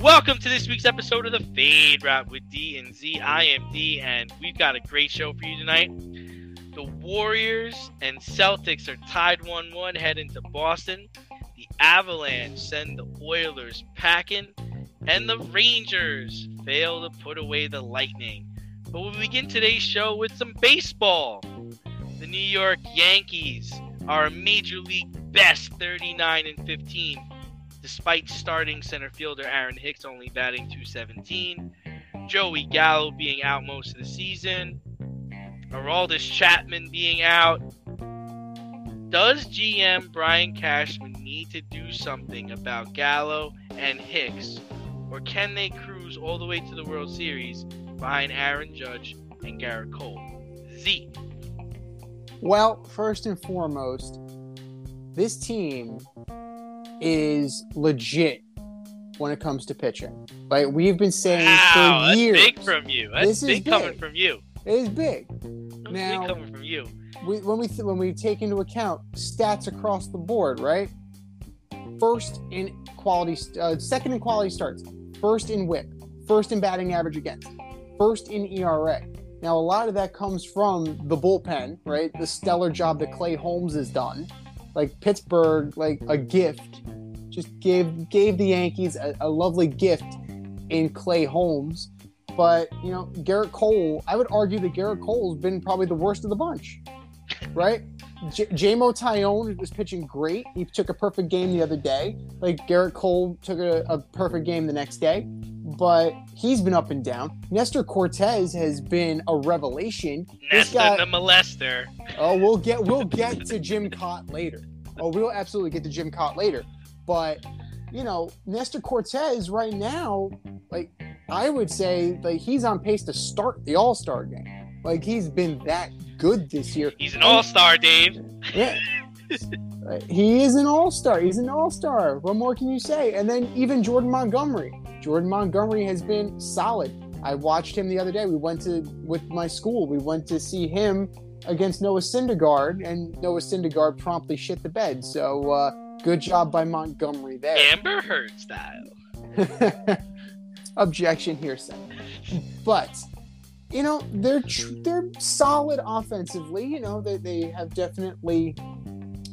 Welcome to this week's episode of the Fade Route with D and Z. I am D, and we've got a great show for you tonight. The Warriors and Celtics are tied 1-1, heading to Boston. The Avalanche send the Oilers packing, and the Rangers fail to put away the Lightning. But we'll begin today's show with some baseball. The New York Yankees are a major league best 39-15. Despite starting center fielder Aaron Hicks only batting .217, Joey Gallo being out most of the season, Aroldis Chapman being out. Does GM Brian Cashman need to do something about Gallo and Hicks, or can they cruise all the way to the World Series behind Aaron Judge and Garrett Cole? Z. Well, first and foremost, this team is legit when it comes to pitching. Like we've been saying for years. That's big from you. That's big coming from you. It is big. Now, big coming from you. When we take into account stats across the board, right? Second in quality starts. First in WHIP. First in batting average against. First in ERA. Now, a lot of that comes from the bullpen, right? The stellar job that Clay Holmes has done. Like Pittsburgh, like a gift, just gave the Yankees a lovely gift in Clay Holmes. But, you know, Garrett Cole, I would argue that Garrett Cole's been probably the worst of the bunch, right? J-Mo Tyone was pitching great. He took a perfect game the other day. Like Garrett Cole took a perfect game the next day. But he's been up and down. Nestor Cortes has been a revelation. Nestor the molester. Oh, we'll get to Jim Cott later. Oh, we'll absolutely get to Jim Cott later. But, you know, Nestor Cortes right now, like I would say, like he's on pace to start the All-Star game. Like he's been that good this year. He's an All-Star, Dave. Yeah. He is an All-Star. He's an All-Star. What more can you say? And then even Jordan Montgomery. Jordan Montgomery has been solid. I watched him the other day. We went to see him against Noah Syndergaard, and Noah Syndergaard promptly shit the bed. So good job by Montgomery there. Amber Heard style. Objection hearsay. But, you know, they're solid offensively. You know, they have definitely,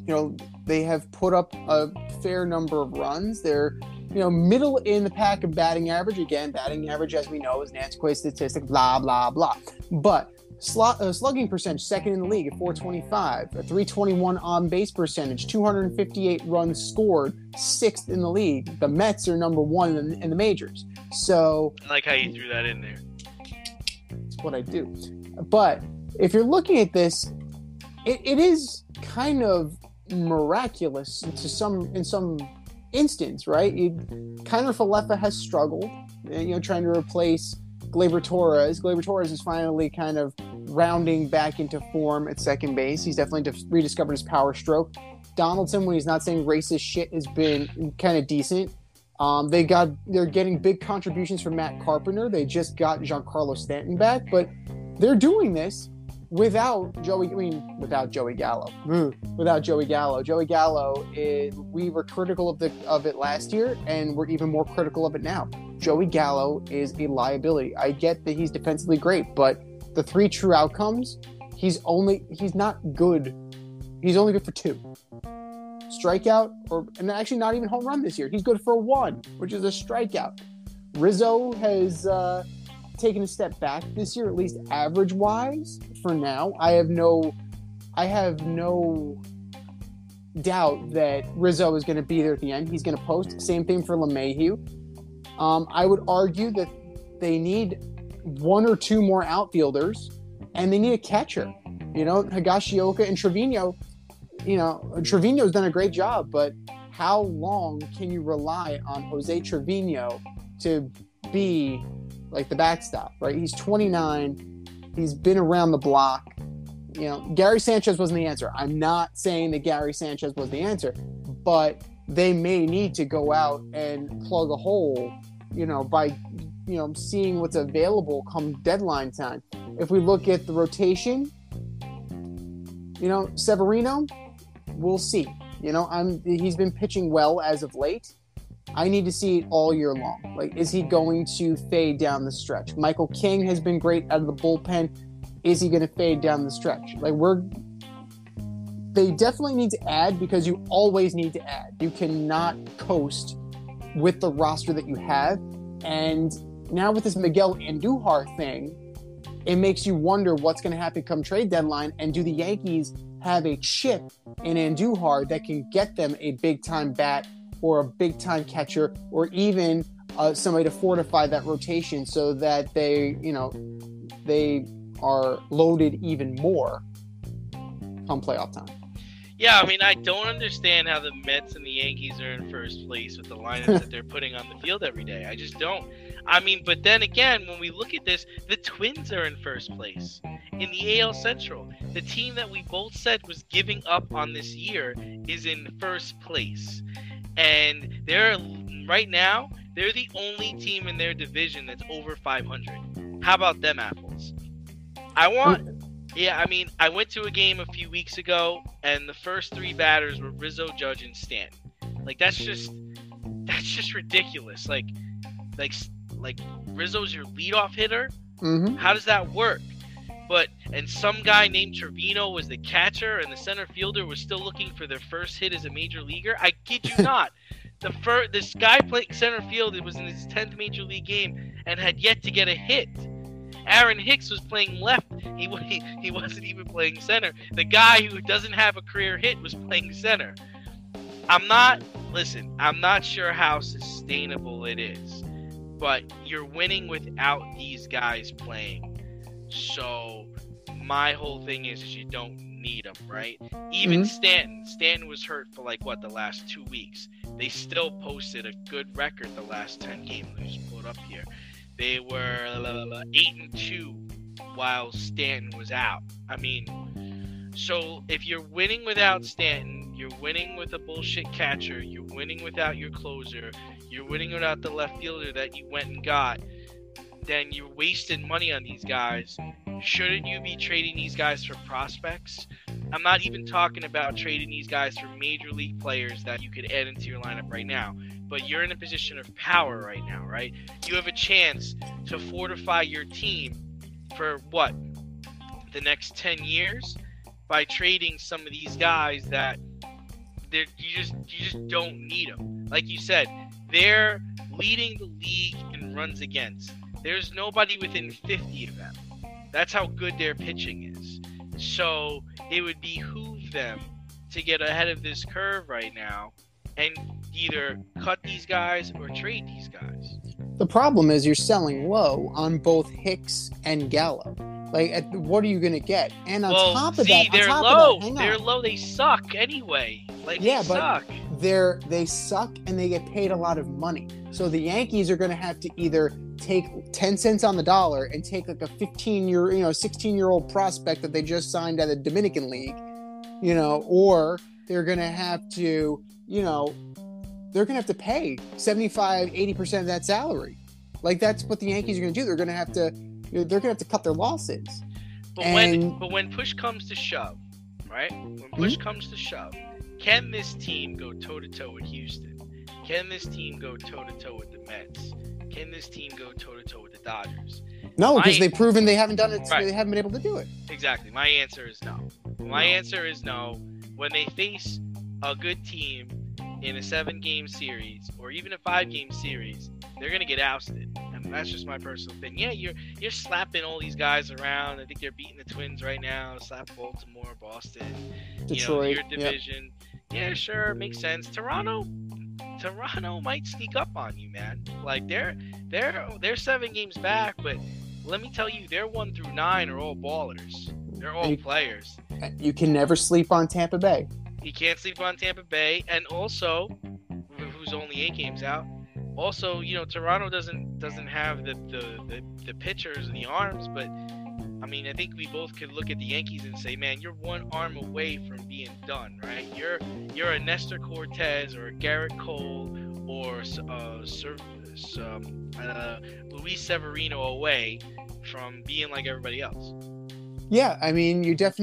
you know, they have put up a fair number of runs. They're, you know, middle in the pack of batting average. Again, batting average, as we know, is an antiquated statistic, blah, blah, blah. But slugging percentage, second in the league at .425, a .321 on-base percentage, 258 runs scored, sixth in the league. The Mets are number one in the majors. So I like how you threw that in there. That's what I do. But if you're looking at this, it is kind of miraculous in some instance, right? Kind of Falefa has struggled, you know, trying to replace Gleyber Torres. Gleyber Torres is finally kind of rounding back into form at second base. He's definitely rediscovered his power stroke. Donaldson, when he's not saying racist shit, has been kind of decent. They're getting big contributions from Matt Carpenter. They just got Giancarlo Stanton back, but they're doing this without Joey Gallo. Joey Gallo, we were critical of it last year, and we're even more critical of it now. Joey Gallo is a liability. I get that he's defensively great, but the three true outcomes, he's not good. He's only good for two. Strikeout, and actually not even home run this year. He's good for one, which is a strikeout. Rizzo has taken a step back this year, at least average-wise. For now, I have no doubt that Rizzo is going to be there at the end. He's going to post. Same thing for LeMahieu. I would argue that they need one or two more outfielders, and they need a catcher. You know, Higashioka and Trevino, you know, Trevino's done a great job, but how long can you rely on Jose Trevino to be like the backstop, right? He's 29. He's been around the block. You know, Gary Sanchez wasn't the answer. I'm not saying that Gary Sanchez was the answer, but they may need to go out and plug a hole, you know, by, you know, seeing what's available come deadline time. If we look at the rotation, you know, Severino, we'll see. You know, he's been pitching well as of late. I need to see it all year long. Like, is he going to fade down the stretch? Michael King has been great out of the bullpen. Is he going to fade down the stretch? Like, they definitely need to add, because you always need to add. You cannot coast with the roster that you have. And now with this Miguel Andujar thing, it makes you wonder what's going to happen come trade deadline, and do the Yankees have a chip in Andujar that can get them a big-time bat or a big-time catcher, or even somebody to fortify that rotation so that they, you know, they are loaded even more come playoff time. Yeah, I mean, I don't understand how the Mets and the Yankees are in first place with the lineups that they're putting on the field every day. I just don't. I mean, but then again, when we look at this, the Twins are in first place in the AL Central. The team that we both said was giving up on this year is in first place. And they're right now, they're the only team in their division that's over 500. How about them apples? Yeah, I mean, I went to a game a few weeks ago, and the first three batters were Rizzo, Judge, and Stanton. Like, that's just ridiculous. Like Rizzo's your leadoff hitter? Mm-hmm. How does that work? And some guy named Trevino was the catcher, and the center fielder was still looking for their first hit as a major leaguer. I kid you not. This guy playing center field, it was in his 10th major league game and had yet to get a hit. Aaron Hicks was playing left. He wasn't even playing center. The guy who doesn't have a career hit was playing center. I'm not sure how sustainable it is, but you're winning without these guys playing. So my whole thing is you don't need them, right? Even Stanton was hurt for the last 2 weeks. They still posted a good record the last 10 games. Let me just pull it up here. They were 8-2 while Stanton was out. I mean, so if you're winning without Stanton, you're winning with a bullshit catcher, you're winning without your closer, you're winning without the left fielder that you went and got, then you're wasting money on these guys. Shouldn't you be trading these guys for prospects? I'm not even talking about trading these guys for major league players that you could add into your lineup right now. But you're in a position of power right now, right? You have a chance to fortify your team for, what, the next 10 years by trading some of these guys that you just don't need them. Like you said, they're leading the league in runs against. There's nobody within 50 of them. That's how good their pitching is. So it would behoove them to get ahead of this curve right now and either cut these guys or trade these guys. The problem is you're selling low on both Hicks and Gallo. Like, what are you going to get? And They're low. They suck anyway. They suck and they get paid a lot of money. So the Yankees are going to have to either take 10 cents on the dollar and take like a 16-year-old prospect that they just signed at the Dominican League, you know, or they're going to have to, you know, they're going to have to pay 75, 80% of that salary. Like, that's what the Yankees are going to do. They're going to have to cut their losses. But when push comes to shove, right? When push comes to shove, can this team go toe-to-toe with Houston? Can this team go toe-to-toe with the Mets? Can this team go toe-to-toe with the Dodgers? No, because they've proven they haven't done it. Right. They haven't been able to do it. Exactly. My answer is no. When they face a good team in a 7-game series or even a 5-game series, they're going to get ousted. And that's just my personal thing. Yeah, you're slapping all these guys around. I think they're beating the Twins right now. Slap Baltimore, Boston, Detroit, your division. Yep. Yeah, sure, makes sense. Toronto might sneak up on you, man. Like, they're 7 games back, but let me tell you, their 1 through 9 are all ballers. They're all players. You can never sleep on Tampa Bay. He can't sleep on Tampa Bay, and also, who's only 8 games out. Also, you know, Toronto doesn't have the pitchers and the arms, but I mean, I think we both could look at the Yankees and say, man, you're one arm away from being done, right? You're a Nestor Cortes or a Garrett Cole or Luis Severino away from being like everybody else. Yeah, I mean, your depth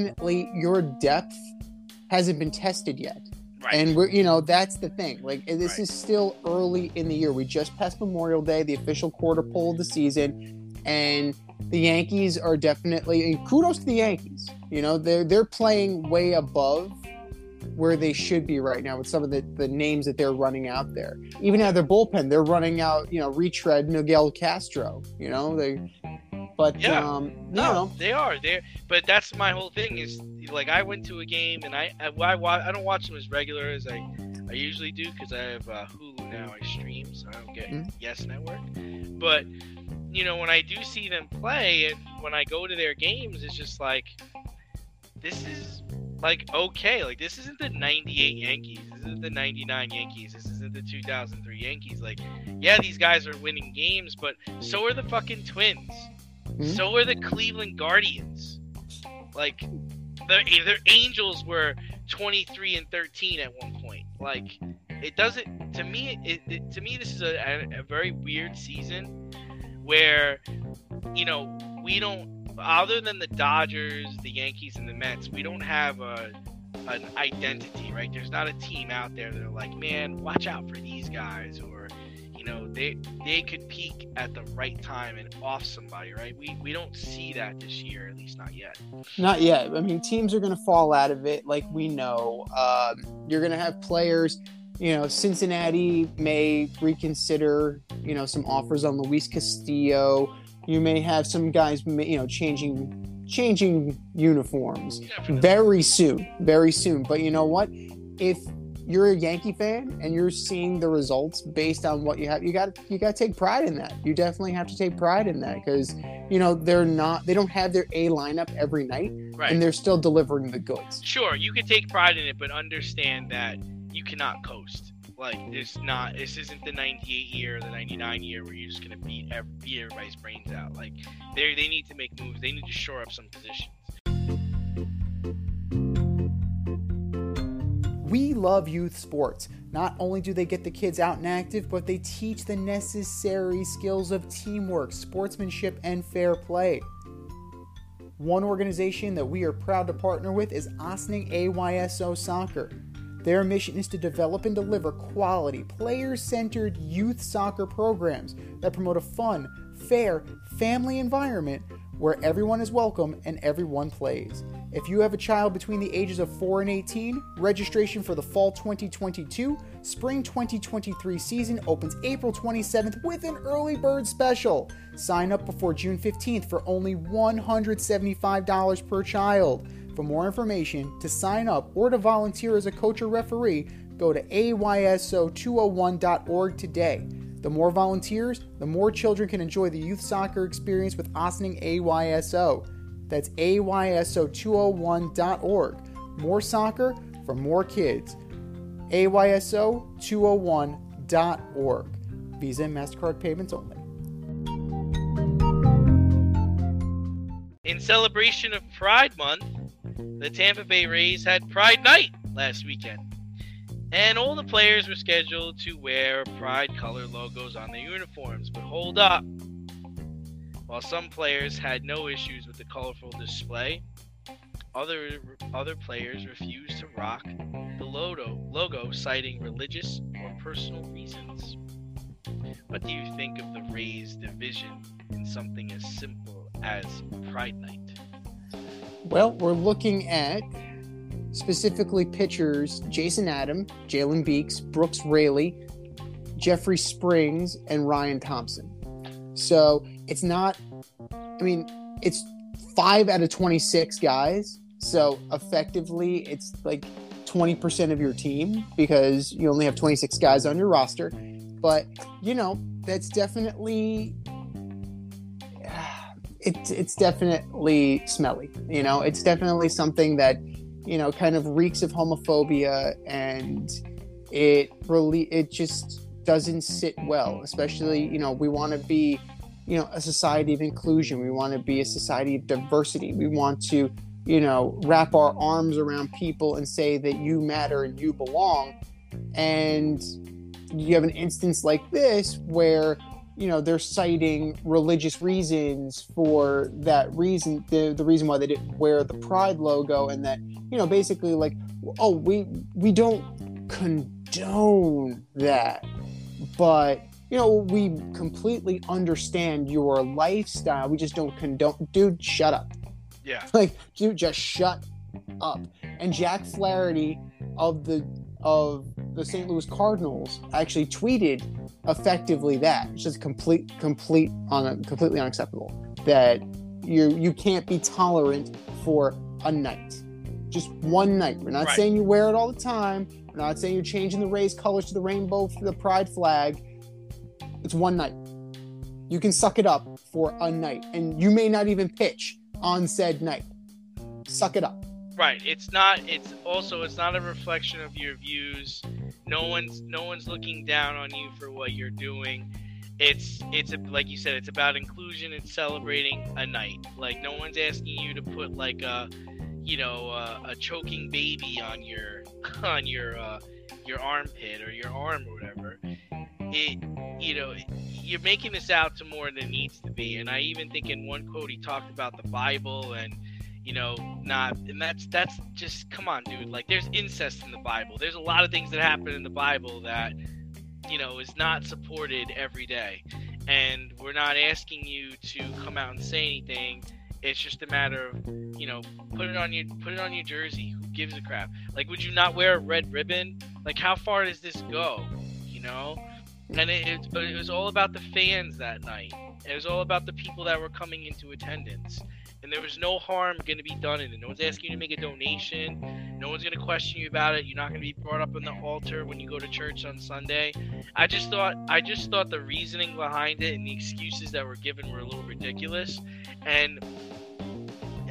hasn't been tested yet. Right. And that's the thing. Like, this is still early in the year. We just passed Memorial Day, the official quarter poll of the season, and the Yankees are definitely, and kudos to the Yankees. You know, they're playing way above where they should be right now with some of the names that they're running out there. Even out of their bullpen, they're running out, retread Miguel Castro, they are there. But that's my whole thing is, like, I went to a game and I don't watch them as regular as I usually do because I have Hulu now. I stream, so I don't get YES Network. But, when I do see them play and when I go to their games, it's just like, this is like, okay, like, this isn't the 98 Yankees. This isn't the 99 Yankees. This isn't the 2003 Yankees. Like, yeah, these guys are winning games, but so are the fucking Twins. So are the Cleveland Guardians. Like, their Angels were 23-13 at one point. Like, it doesn't, to me, this is a very weird season where, we don't, other than the Dodgers, the Yankees, and the Mets, we don't have an identity, right? There's not a team out there that are like, man, watch out for these guys, or, they could peak at the right time and off somebody, right? We don't see that this year, at least not yet. Not yet. I mean, teams are going to fall out of it, like we know. You're going to have players, Cincinnati may reconsider, some offers on Luis Castillo. You may have some guys, changing uniforms very soon. But you know what? If you're a Yankee fan and you're seeing the results based on what you have, you got to take pride in that. You definitely have to take pride in that because, they don't have their A lineup every night, right, and they're still delivering the goods. Sure, you can take pride in it, but understand that you cannot coast. Like, this isn't the 98 year or the 99 year where you're just going to beat everybody's brains out. Like, they need to make moves. They need to shore up some positions. We love youth sports. Not only do they get the kids out and active, but they teach the necessary skills of teamwork, sportsmanship, and fair play. One organization that we are proud to partner with is Ossining AYSO Soccer. Their mission is to develop and deliver quality, player-centered youth soccer programs that promote a fun, fair, family environment where everyone is welcome and everyone plays. If you have a child between the ages of 4 and 18, registration for the fall 2022, spring 2023 season opens April 27th with an early bird special. Sign up before June 15th for only $175 per child. For more information, to sign up, or to volunteer as a coach or referee, go to ayso201.org today. The more volunteers, the more children can enjoy the youth soccer experience with Ossining AYSO. That's ayso201.org. More soccer for more kids. ayso201.org. Visa and MasterCard payments only. In celebration of Pride Month, the Tampa Bay Rays had Pride Night last weekend, and all the players were scheduled to wear Pride color logos on their uniforms. But hold up. While some players had no issues with the colorful display, other players refused to rock the logo, citing religious or personal reasons. What do you think of the Rays' division in something as simple as Pride Night? Well, we're looking at specifically pitchers Jason Adam, Jalen Beeks, Brooks Raley, Jeffrey Springs, and Ryan Thompson. So it's not, it's 5 out of 26 guys. So effectively, it's like 20% of your team because you only have 26 guys on your roster. But, that's definitely, it's definitely smelly. It's definitely something that you know, kind of reeks of homophobia, and it just doesn't sit well. Especially, you know, we want to be, you know, a society of inclusion. We want to be a society of diversity. We want to, you know, wrap our arms around people and say that you matter and you belong. And you have an instance like this where, you know, they're citing religious reasons for that reason, the reason why they didn't wear the pride logo, and that, you know, basically like, oh, we don't condone that, but, you know, we completely understand your lifestyle. We just don't condone. Dude, shut up. Yeah. Like, dude, just shut up. And Jack Flaherty of the St. Louis Cardinals actually tweeted effectively that it's just completely unacceptable that you can't be tolerant for a night, just one night. We're not saying you wear it all the time. We're not saying you're changing the Rays colors to the rainbow for the pride flag. It's one night. You can suck it up for a night, and you may not even pitch on said night. Suck it up. Right. It's not a reflection of your views. No one's looking down on you for what you're doing. It's like you said, it's about inclusion and celebrating a night. Like, no one's asking you to put like a choking baby on your armpit or your arm or whatever. You're making this out to more than it needs to be. And I even think in one quote he talked about the Bible and, you know, not, and that's just, come on, dude. Like, there's incest in the Bible. There's a lot of things that happen in the Bible that, you know, is not supported every day. And we're not asking you to come out and say anything. It's just a matter of, you know, put it on your jersey. Who gives a crap? Like, would you not wear a red ribbon? Like, how far does this go? You know? And it was all about the fans that night. It was all about the people that were coming into attendance. And there was no harm going to be done in it. No one's asking you to make a donation. No one's going to question you about it. You're not going to be brought up on the altar when you go to church on Sunday. I just thought the reasoning behind it and the excuses that were given were a little ridiculous. And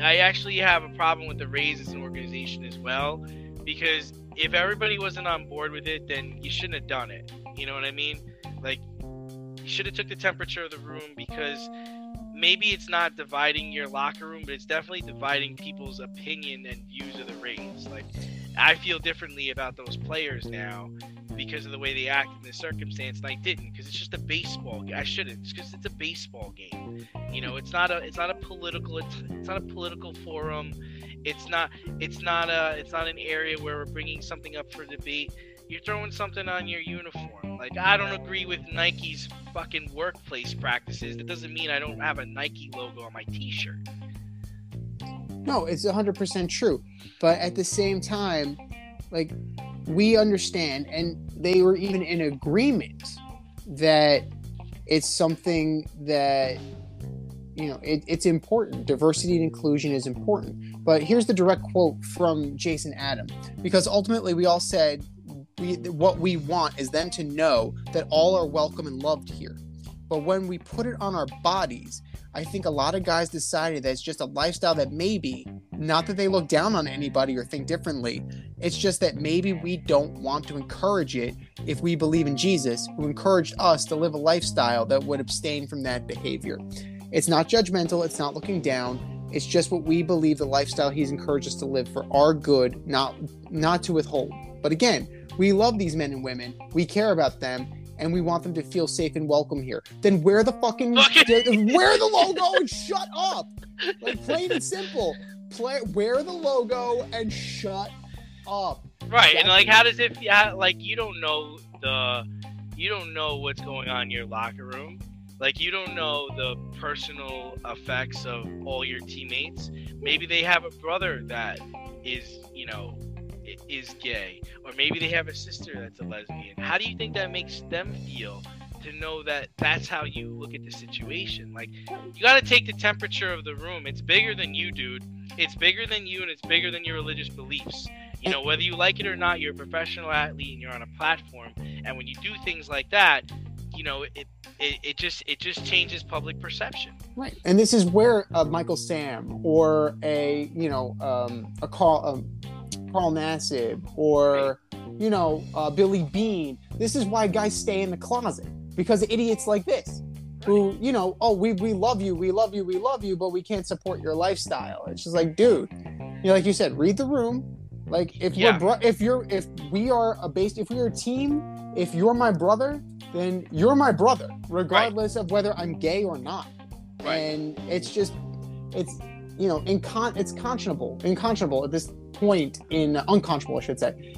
I actually have a problem with the Rays as an organization as well, because if everybody wasn't on board with it, then you shouldn't have done it. You know what I mean? Like, you should have took the temperature of the room, because maybe it's not dividing your locker room, but it's definitely dividing people's opinion and views of the Rays. Like, I feel differently about those players now because of the way they act in this circumstance, and I didn't, because it's just a baseball game. I shouldn't, because it's a baseball game. You know, it's not a political forum. It's not an area where we're bringing something up for debate. You're throwing something on your uniform. Like, I don't agree with Nike's fucking workplace practices. That doesn't mean I don't have a Nike logo on my t-shirt. No, it's 100% true. But at the same time, like, we understand, and they were even in agreement that it's something that, you know, it's important. Diversity and inclusion is important. But here's the direct quote from Jason Adam. Because ultimately we all said, what we want is them to know that all are welcome and loved here. But when we put it on our bodies, I think a lot of guys decided that it's just a lifestyle that maybe, not that they look down on anybody or think differently, it's just that maybe we don't want to encourage it if we believe in Jesus, who encouraged us to live a lifestyle that would abstain from that behavior. It's not judgmental, it's not looking down, it's just what we believe the lifestyle he's encouraged us to live for our good, not to withhold. But again, we love these men and women. We care about them, and we want them to feel safe and welcome here. Then wear the fucking wear the logo and shut up. Like, plain and simple. Wear the logo and shut up. Right, and like, how does it? Yeah, like, you don't know what's going on in your locker room. Like, you don't know the personal effects of all your teammates. Maybe they have a brother that is, you know, is gay, or maybe they have a sister that's a lesbian. How do you think that makes them feel to know that that's how you look at the situation? Like, you got to take the temperature of the room. It's bigger than you, dude. It's bigger than you, and it's bigger than your religious beliefs. You know, whether you like it or not, you're a professional athlete and you're on a platform, and when you do things like that, you know, it just changes public perception. Right. And this is where Michael Sam or a Paul Nassib or, you know, Billy Beane. This is why guys stay in the closet, because idiots like this who, you know, oh, we love you, but we can't support your lifestyle. It's just like, dude, you know, like you said, read the room. Like if we are a team, if you're my brother, then you're my brother, regardless of whether I'm gay or not. Right. And it's unconscionable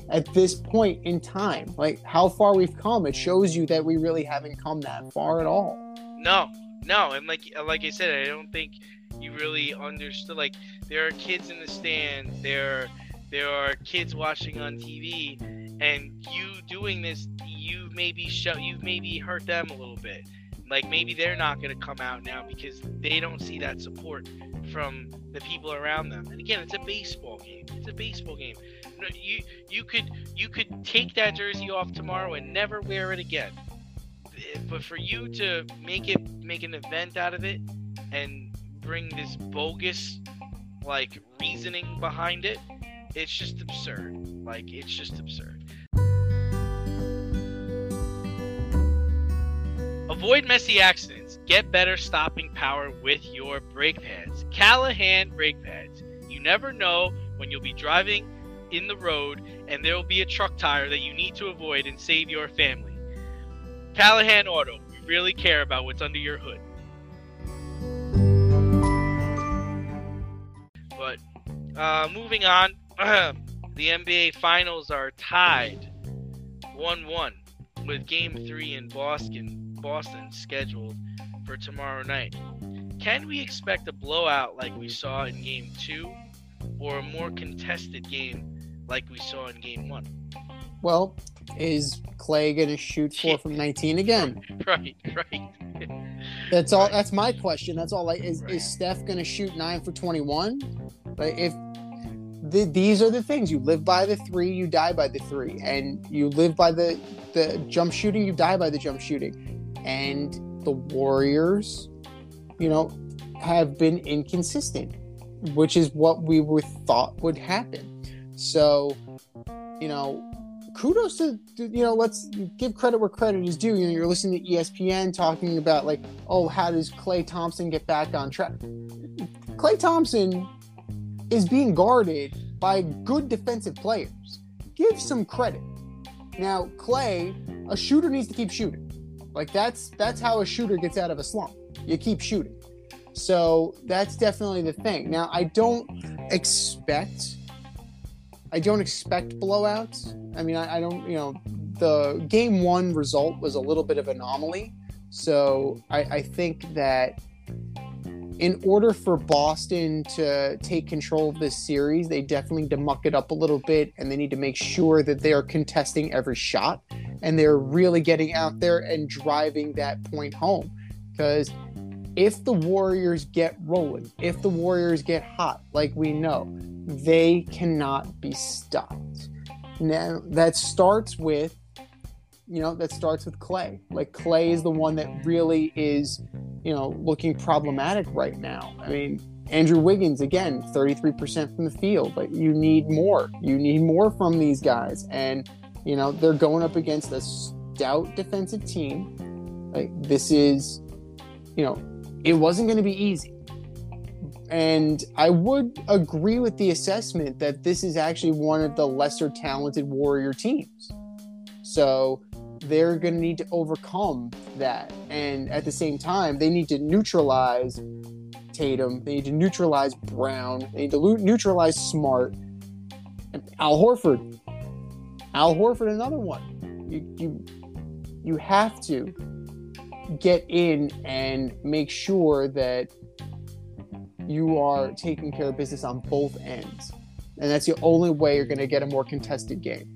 at this point in time. Like how far we've come, it shows you that we really haven't come that far at all. No. And like I said, I don't think you really understood. Like there are kids in the stands. There are kids watching on TV, and you doing this, you maybe hurt them a little bit. Like maybe they're not going to come out now because they don't see that support from the people around them. And again, it's a baseball game. You could take that jersey off tomorrow and never wear it again. But for you to make an event out of it and bring this bogus like reasoning behind it, it's just absurd. Avoid messy accidents. Get better stopping power with your brake pads. Callahan brake pads. You never know when you'll be driving in the road and there will be a truck tire that you need to avoid and save your family. Callahan Auto. We really care about what's under your hood. But moving on, the NBA Finals are tied 1-1 with Game 3 in Boston scheduled for tomorrow night. Can we expect a blowout like we saw in Game 2 or a more contested game like we saw in Game 1? Well, is Clay going to shoot 4 from 19 again? Right. That's all. That's my question. That's all. Is Steph going to shoot 9 for 21? Like, if these are the things. You live by the 3, you die by the 3. And you live by the jump shooting, you die by the jump shooting. And the Warriors, you know, have been inconsistent, which is what we were thought would happen. So, you know, kudos to, you know, let's give credit where credit is due. You know, you're listening to ESPN talking about like, oh, how does Klay Thompson get back on track? Klay Thompson is being guarded by good defensive players. Give some credit. Now, Klay, a shooter needs to keep shooting. Like that's how a shooter gets out of a slump. You keep shooting. So that's definitely the thing. Now I don't expect blowouts. I mean, I don't, you know, the game one result was a little bit of an anomaly. So I think that in order for Boston to take control of this series, they definitely need to muck it up a little bit, and they need to make sure that they are contesting every shot and they're really getting out there and driving that point home. Because if the Warriors get rolling, if the Warriors get hot, like we know, they cannot be stopped. Now, that starts with Klay. Like, Klay is the one that really is, you know, looking problematic right now. I mean, Andrew Wiggins, again, 33% from the field. Like, you need more. You need more from these guys. And, you know, they're going up against a stout defensive team. Like, this is, you know, it wasn't going to be easy. And I would agree with the assessment that this is actually one of the lesser talented Warrior teams. So they're going to need to overcome that. And at the same time, they need to neutralize Tatum. They need to neutralize Brown. They need to neutralize Smart. And Al Horford, another one. You have to get in and make sure that you are taking care of business on both ends. And that's the only way you're going to get a more contested game.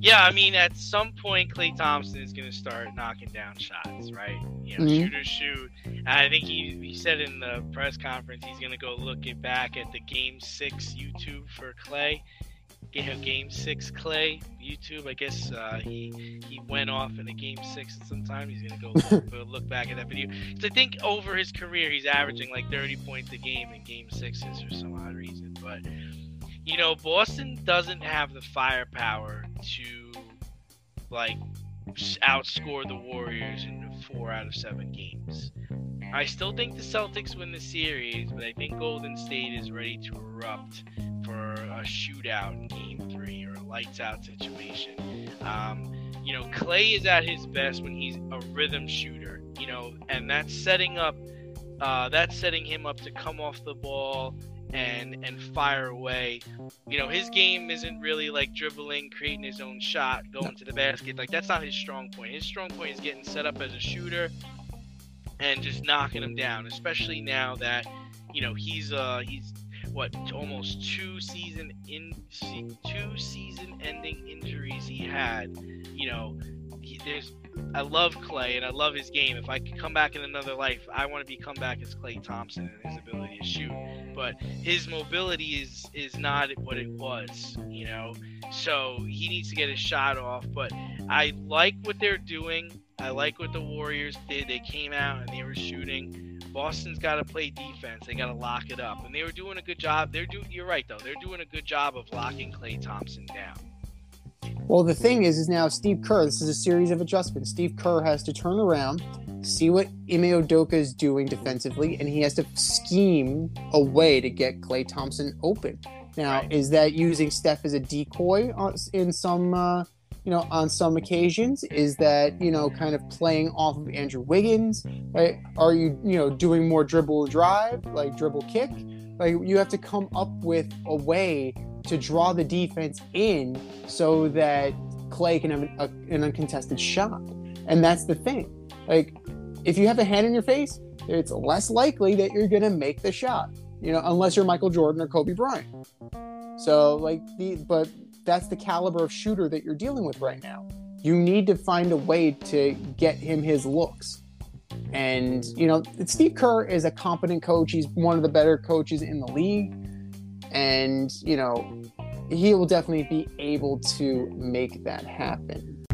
Yeah, I mean, at some point, Klay Thompson is going to start knocking down shots, right? You know, shooters shoot. And I think he said in the press conference he's going to go look it back at the Game 6 YouTube for Klay. Game 6 Klay YouTube. I guess he went off in a Game 6 at some time. He's going to go look back at that video. So I think over his career, he's averaging like 30 points a game in Game 6s for some odd reason. But you know, Boston doesn't have the firepower to, like, outscore the Warriors in 4 out of 7 games. I still think the Celtics win the series, but I think Golden State is ready to erupt for a shootout in Game 3 or a lights-out situation. You know, Clay is at his best when he's a rhythm shooter, you know, and that's setting him up to come off the ball and fire away. You know, his game isn't really like dribbling, creating his own shot, going to the basket. Like, that's not his strong point. His strong point is getting set up as a shooter and just knocking him down, especially now that, you know, he's almost two season-ending injuries he had. You know, I love Clay and I love his game. If I could come back in another life, I want to come back as Clay Thompson and his ability to shoot. But his mobility is not what it was, you know. So he needs to get his shot off. But I like what they're doing. I like what the Warriors did. They came out and they were shooting. Boston's got to play defense. They got to lock it up. And they were doing a good job. You're right, though. They're doing a good job of locking Klay Thompson down. Well, the thing is now Steve Kerr, this is a series of adjustments. Steve Kerr has to turn around, see what Ime Udoka is doing defensively, and he has to scheme a way to get Klay Thompson open. Now, right. Is that using Steph as a decoy in some on some occasions? Is that, you know, kind of playing off of Andrew Wiggins, right? Are you, you know, doing more dribble drive, like dribble kick? Like, you have to come up with a way to draw the defense in so that Clay can have an uncontested shot. And that's the thing. Like, if you have a hand in your face, it's less likely that you're going to make the shot, you know, unless you're Michael Jordan or Kobe Bryant. So, like, that's the caliber of shooter that you're dealing with right now. You need to find a way to get him his looks. And, you know, Steve Kerr is a competent coach. He's one of the better coaches in the league. And, you know, he will definitely be able to make that happen.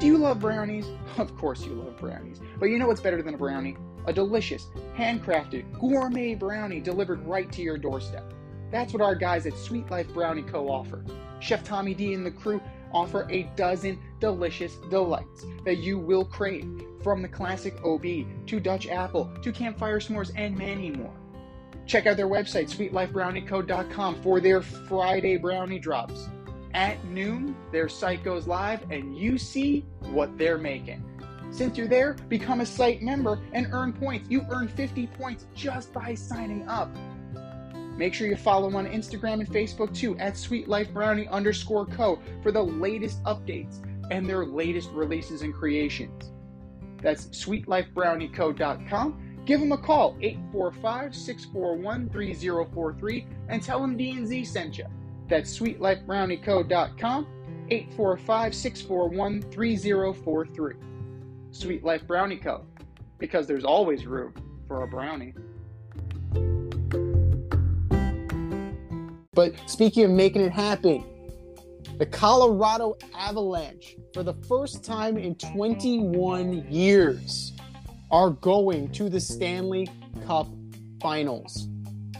Do you love brownies? Of course you love brownies. But you know what's better than a brownie? A delicious, handcrafted, gourmet brownie delivered right to your doorstep. That's what our guys at Sweet Life Brownie Co. offer. Chef Tommy D and the crew offer a dozen delicious delights that you will crave, from the classic OB to Dutch apple to campfire s'mores and many more. Check out their website, sweetlifebrownieco.com, for their Friday brownie drops. At noon, their site goes live and you see what they're making. Since you're there, become a site member and earn points. You earn 50 points just by signing up. Make sure you follow on Instagram and Facebook too, at sweetlifebrownie_co, for the latest updates and their latest releases and creations. That's sweetlifebrownieco.com. Give them a call, 845-641-3043, and tell them D&Z sent you. That's sweetlifebrownieco.com, 845-641-3043. Sweet Life Brownie Co., because there's always room for a brownie. But speaking of making it happen, the Colorado Avalanche, for the first time in 21 years, are going to the Stanley Cup Finals.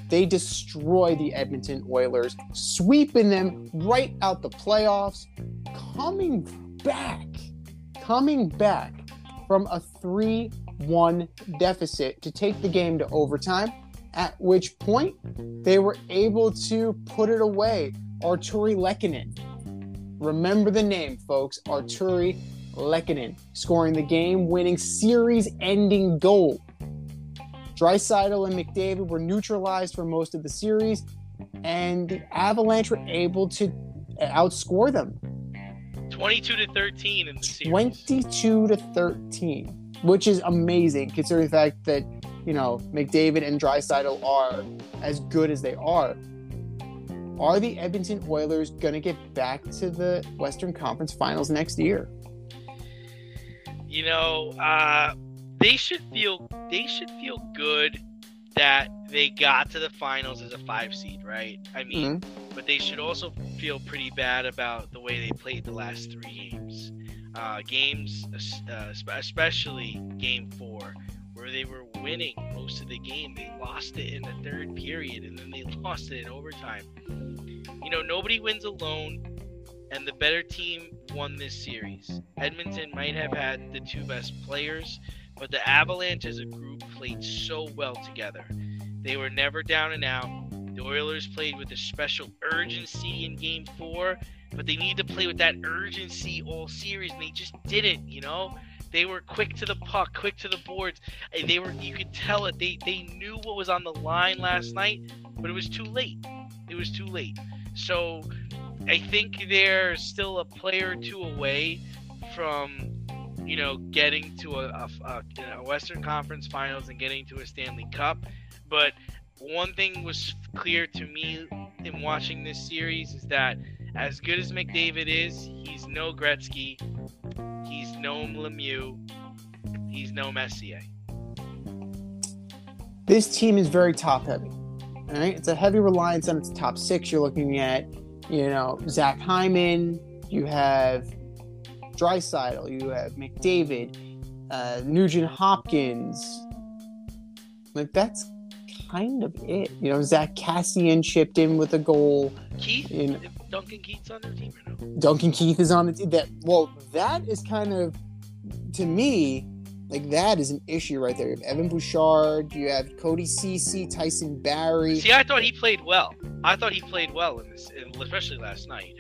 They destroy the Edmonton Oilers, sweeping them right out the playoffs, coming back from a 3-1 deficit to take the game to overtime, at which point they were able to put it away. Artturi Lehkonen. Remember the name, folks. Artturi Lehkonen, scoring the game-winning, series-ending goal. Draisaitl and McDavid were neutralized for most of the series, and the Avalanche were able to outscore them 22-13 in the series. 22-13, which is amazing considering the fact that, you know, McDavid and Draisaitl are as good as they are. Are the Edmonton Oilers going to get back to the Western Conference Finals next year? You know, they should feel good that they got to the finals as a 5 seed, right? I mean, But they should also feel pretty bad about the way they played the last 3 games, especially Game 4, where they were winning most of the game. They lost it in the third period, and then they lost it in overtime. You know, nobody wins alone, and the better team won this series. Edmonton might have had the two best players, but the Avalanche as a group played so well together. They were never down and out. The Oilers played with a special urgency in Game 4, but they needed to play with that urgency all series, and they just didn't, you know? They were quick to the puck, quick to the boards. They were, you could tell it. They knew what was on the line last night, but it was too late. It was too late. So I think they're still a player or two away from, you know, getting to a Western Conference Finals and getting to a Stanley Cup. But one thing was clear to me in watching this series is that as good as McDavid is, he's no Gretzky. He's no Lemieux. He's no Messier. This team is very top-heavy. All right, it's a heavy reliance on its top six. You're looking at, you know, Zach Hyman. You have Draisaitl. You have McDavid. Nugent Hopkins. Like, that's kind of it. You know, Zach Cassian chipped in with a goal. Keith? Duncan Keith's on their team right now. Duncan Keith is on the team. That is kind of, to me, like, that is an issue right there. You have Evan Bouchard. You have Cody Ceci, Tyson Barrie. See, I thought he played well. In this, especially last night.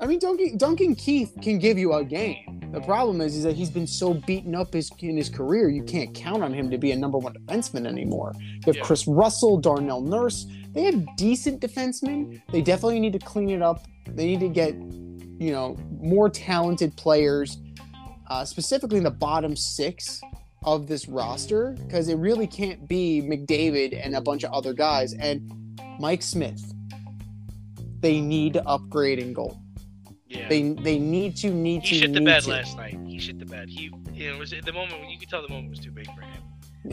I mean, Duncan Keith can give you a game. The problem is that he's been so beaten up in his career, you can't count on him to be a number one defenseman anymore. You have Chris Russell, Darnell Nurse. They have decent defensemen. They definitely need to clean it up. They need to get, you know, more talented players, specifically in the bottom six of this roster, because it really can't be McDavid and a bunch of other guys. And Mike Smith, they need to upgrade in goal. Yeah. They need to. He shit the bed last night. He, it was the moment when you could tell the moment was too big for him.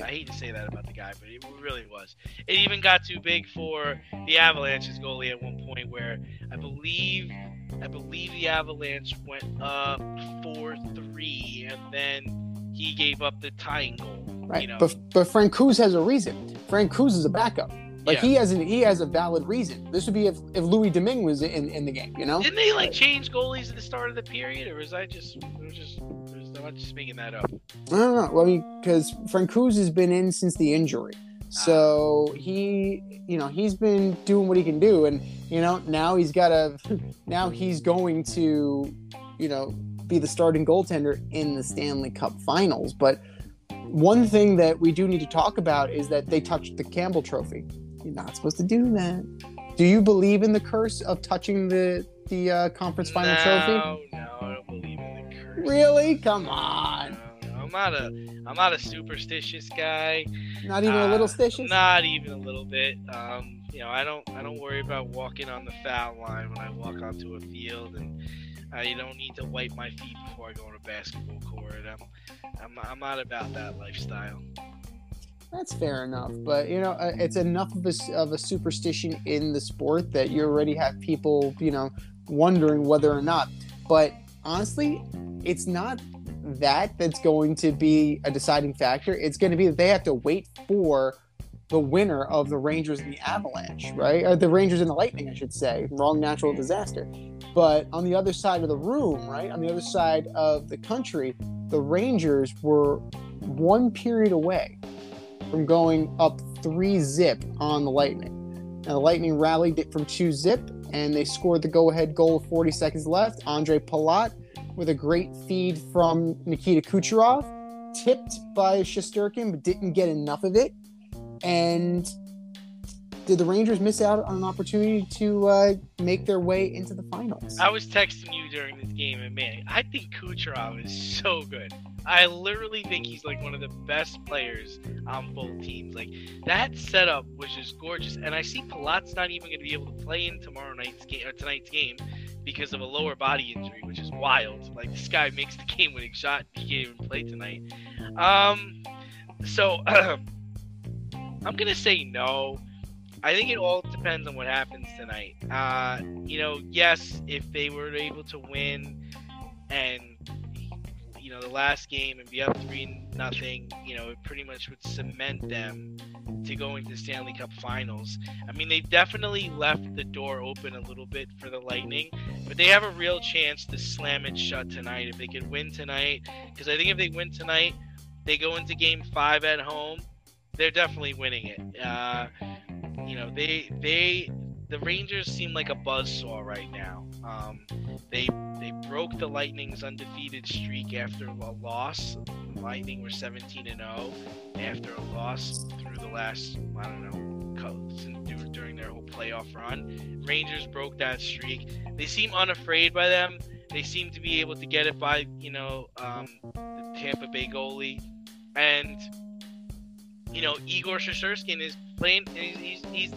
I hate to say that about the guy, but it really was. It even got too big for the Avalanche's goalie at one point, where I believe the Avalanche went up 4-3, and then he gave up the tying goal. Right, you know? but Francouz has a reason. Francouz is a backup. Like, he has a valid reason. This would be if Louis Domingue was in the game, you know? Didn't they, like, change goalies at the start of the period, or was I just making that up? I don't know. Well, I mean, because Francouz has been in since the injury. So he, you know, he's been doing what he can do, and, you know, now he's going to, you know, be the starting goaltender in the Stanley Cup Finals. But one thing that we do need to talk about is that they touched the Campbell Trophy. You're not supposed to do that. Do you believe in the curse of touching the conference final trophy? No, I don't believe in the curse. Really? Come on. No, I'm not a superstitious guy. Not even a little stitious? Not even a little bit. You know, I don't worry about walking on the foul line when I walk onto a field, and I don't need to wipe my feet before I go on a basketball court. I'm not about that lifestyle. That's fair enough, but, you know, it's enough of a superstition in the sport that you already have people, you know, wondering whether or not. But honestly, it's not that that's going to be a deciding factor. It's going to be that they have to wait for the winner of the Rangers and the Avalanche, right? Or the Rangers and the Lightning, I should say. Wrong natural disaster. But on the other side of the room, right, on the other side of the country, the Rangers were one period away from going up 3-0 on the Lightning. Now, the Lightning rallied it from 2-0, and they scored the go-ahead goal with 40 seconds left. Andre Palat with a great feed from Nikita Kucherov, tipped by Shesterkin, but didn't get enough of it. And did the Rangers miss out on an opportunity to make their way into the finals? I was texting you during this game, and man, I think Kucherov is so good. I literally think he's like one of the best players on both teams. Like, that setup was just gorgeous, and I see Palat's not even going to be able to play in tonight's game because of a lower body injury, which is wild. Like, this guy makes the game-winning shot. He can't even play tonight. I'm going to say no. I think it all depends on what happens tonight. Yes, if they were able to win and, you know, the last game and be up 3-0, you know, it pretty much would cement them to go into the Stanley Cup Finals. I mean, they definitely left the door open a little bit for the Lightning, but they have a real chance to slam it shut tonight if they could win tonight, because I think if they win tonight, they go into Game 5 at home, they're definitely winning it. You know, the Rangers seem like a buzzsaw right now. They broke the Lightning's undefeated streak after a loss. The Lightning were 17-0 after a loss through the last, I don't know, during their whole playoff run. Rangers broke that streak. They seem unafraid by them. They seem to be able to get it by, you know, the Tampa Bay goalie. And, you know, Igor Shesterkin is playing, he's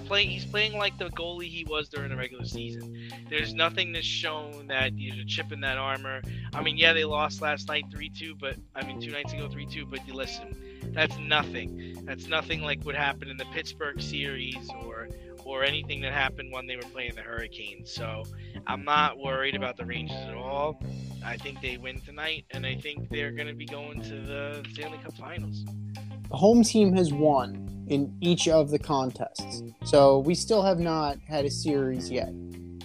playing like the goalie he was during the regular season. There's nothing that's shown that there's a chip in that armor. I mean, yeah, they lost last night 3-2, but I mean 2 nights ago 3-2, but you listen, that's nothing. That's nothing like what happened in the Pittsburgh series or anything that happened when they were playing the Hurricanes. So I'm not worried about the Rangers at all. I think they win tonight, and I think they're going to be going to the Stanley Cup Finals. The home team has won in each of the contests, so we still have not had a series yet.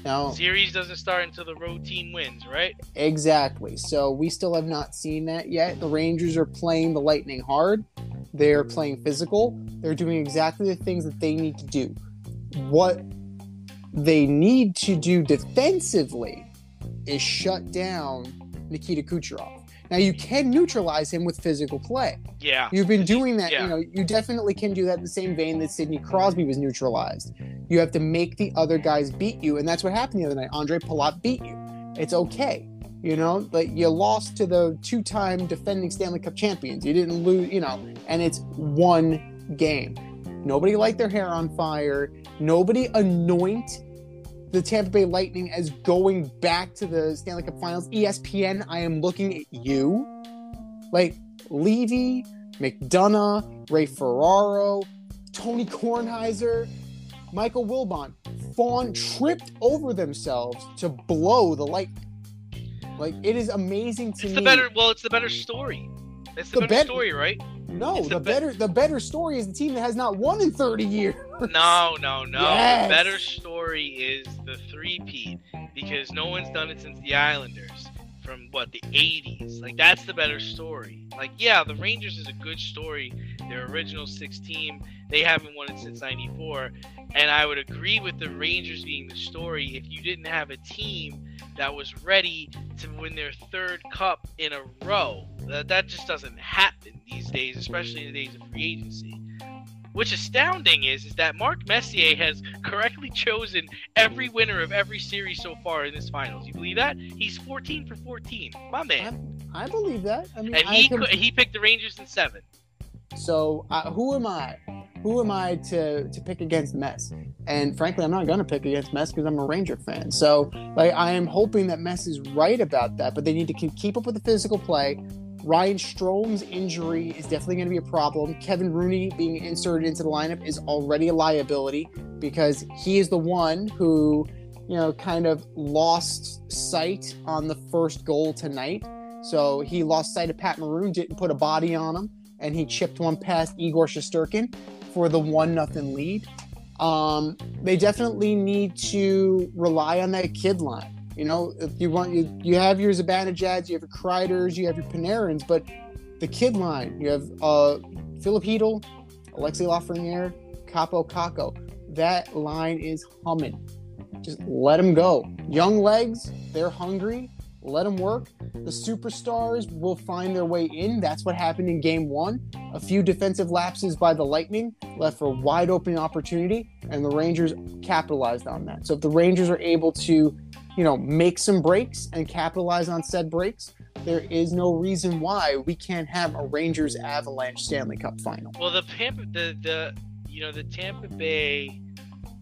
Now, series doesn't start until the road team wins, right? Exactly. So we still have not seen that yet. The Rangers are playing the Lightning hard. They're playing physical. They're doing exactly the things that they need to do. What they need to do defensively is shut down Nikita Kucherov. Now, you can neutralize him with physical play. Yeah. You've been doing that. Yeah. You know, you definitely can do that in the same vein that Sidney Crosby was neutralized. You have to make the other guys beat you, and that's what happened the other night. Andre Palat beat you. It's okay. You know, but you lost to the 2-time defending Stanley Cup champions. You didn't lose, you know, and it's one game. Nobody light their hair on fire. Nobody anoint the Tampa Bay Lightning as going back to the Stanley Cup Finals. ESPN, I am looking at you. Like, Levy, McDonough, Ray Ferraro, Tony Kornheiser, Michael Wilbon, Fawn tripped over themselves to blow the Lightning. Like, it is amazing to me. It's the better story. It's the better story, right? No, the better story is the team that has not won in 30 years. No. Yes. The better story is the three-peat, because no one's done it since the Islanders from, the 80s. Like, that's the better story. Like, yeah, the Rangers is a good story. Their original 6 team, they haven't won it since 94. And I would agree with the Rangers being the story if you didn't have a team that was ready to win their 3rd cup in a row. That just doesn't happen these days, especially in the days of free agency. What's astounding is that Mark Messier has correctly chosen every winner of every series so far in this finals. You believe that? He's 14 for 14. My man. I believe that. I mean, and he picked the Rangers in 7. So who am I? Who am I to pick against Mess? And frankly, I'm not going to pick against Mess because I'm a Ranger fan. So I am hoping that Mess is right about that, but they need to keep up with the physical play. Ryan Strom's injury is definitely going to be a problem. Kevin Rooney being inserted into the lineup is already a liability because he is the one who, you know, kind of lost sight on the first goal tonight. So he lost sight of Pat Maroon, didn't put a body on him, and he chipped one past Igor Shesterkin for the 1-0 lead. They definitely need to rely on that kid line. You know, if you want, you have your Zibanejad, you have your Kreiders, you have your Panarins, but the kid line, you have Philip Hedl, Alexi Lafreniere, Capo Caco. That line is humming. Just let them go. Young legs, they're hungry. Let them work. The superstars will find their way in. That's what happened in Game 1. A few defensive lapses by the Lightning left for wide open opportunity, and the Rangers capitalized on that. So if the Rangers are able to, you know, make some breaks and capitalize on said breaks, there is no reason why we can't have a Rangers Avalanche Stanley Cup Final. Well, the Tampa Bay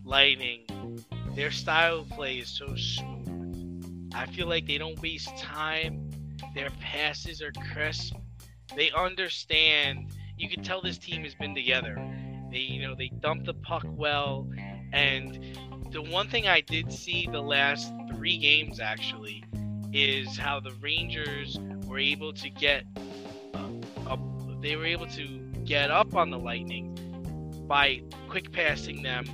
Lightning, their style of play is so smooth. I feel like they don't waste time. Their passes are crisp. They understand. You can tell this team has been together. They dump the puck well. And the one thing I did see the last 3 games, actually, is how the Rangers were were able to get up on the Lightning by quick passing them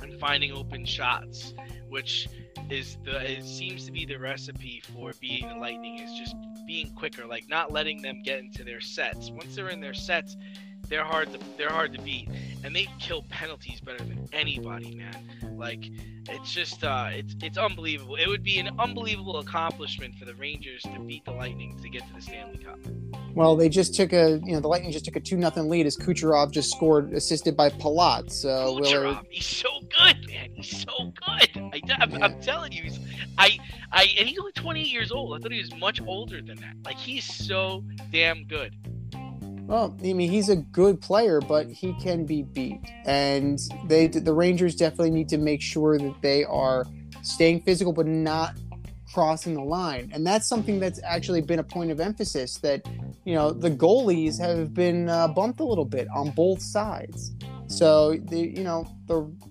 and finding open shots, which is it seems to be the recipe for beating the Lightning, is just being quicker, like not letting them get into their sets. Once they're in their sets, they're hard to beat, and they kill penalties better than anybody, man. Like, it's just it's unbelievable. It would be an unbelievable accomplishment for the Rangers to beat the Lightning to get to the Stanley Cup. Well, they just took the Lightning just took a 2-0 lead as Kucherov just scored, assisted by Palat. So Kucherov, he's so good, man. He's so good. I'm telling you, and he's only 28 years old. I thought he was much older than that. Like, he's so damn good. Well, I mean, he's a good player, but he can be beat. And the Rangers definitely need to make sure that they are staying physical but not crossing the line. And that's something that's actually been a point of emphasis, that, you know, the goalies have been bumped a little bit on both sides. So, the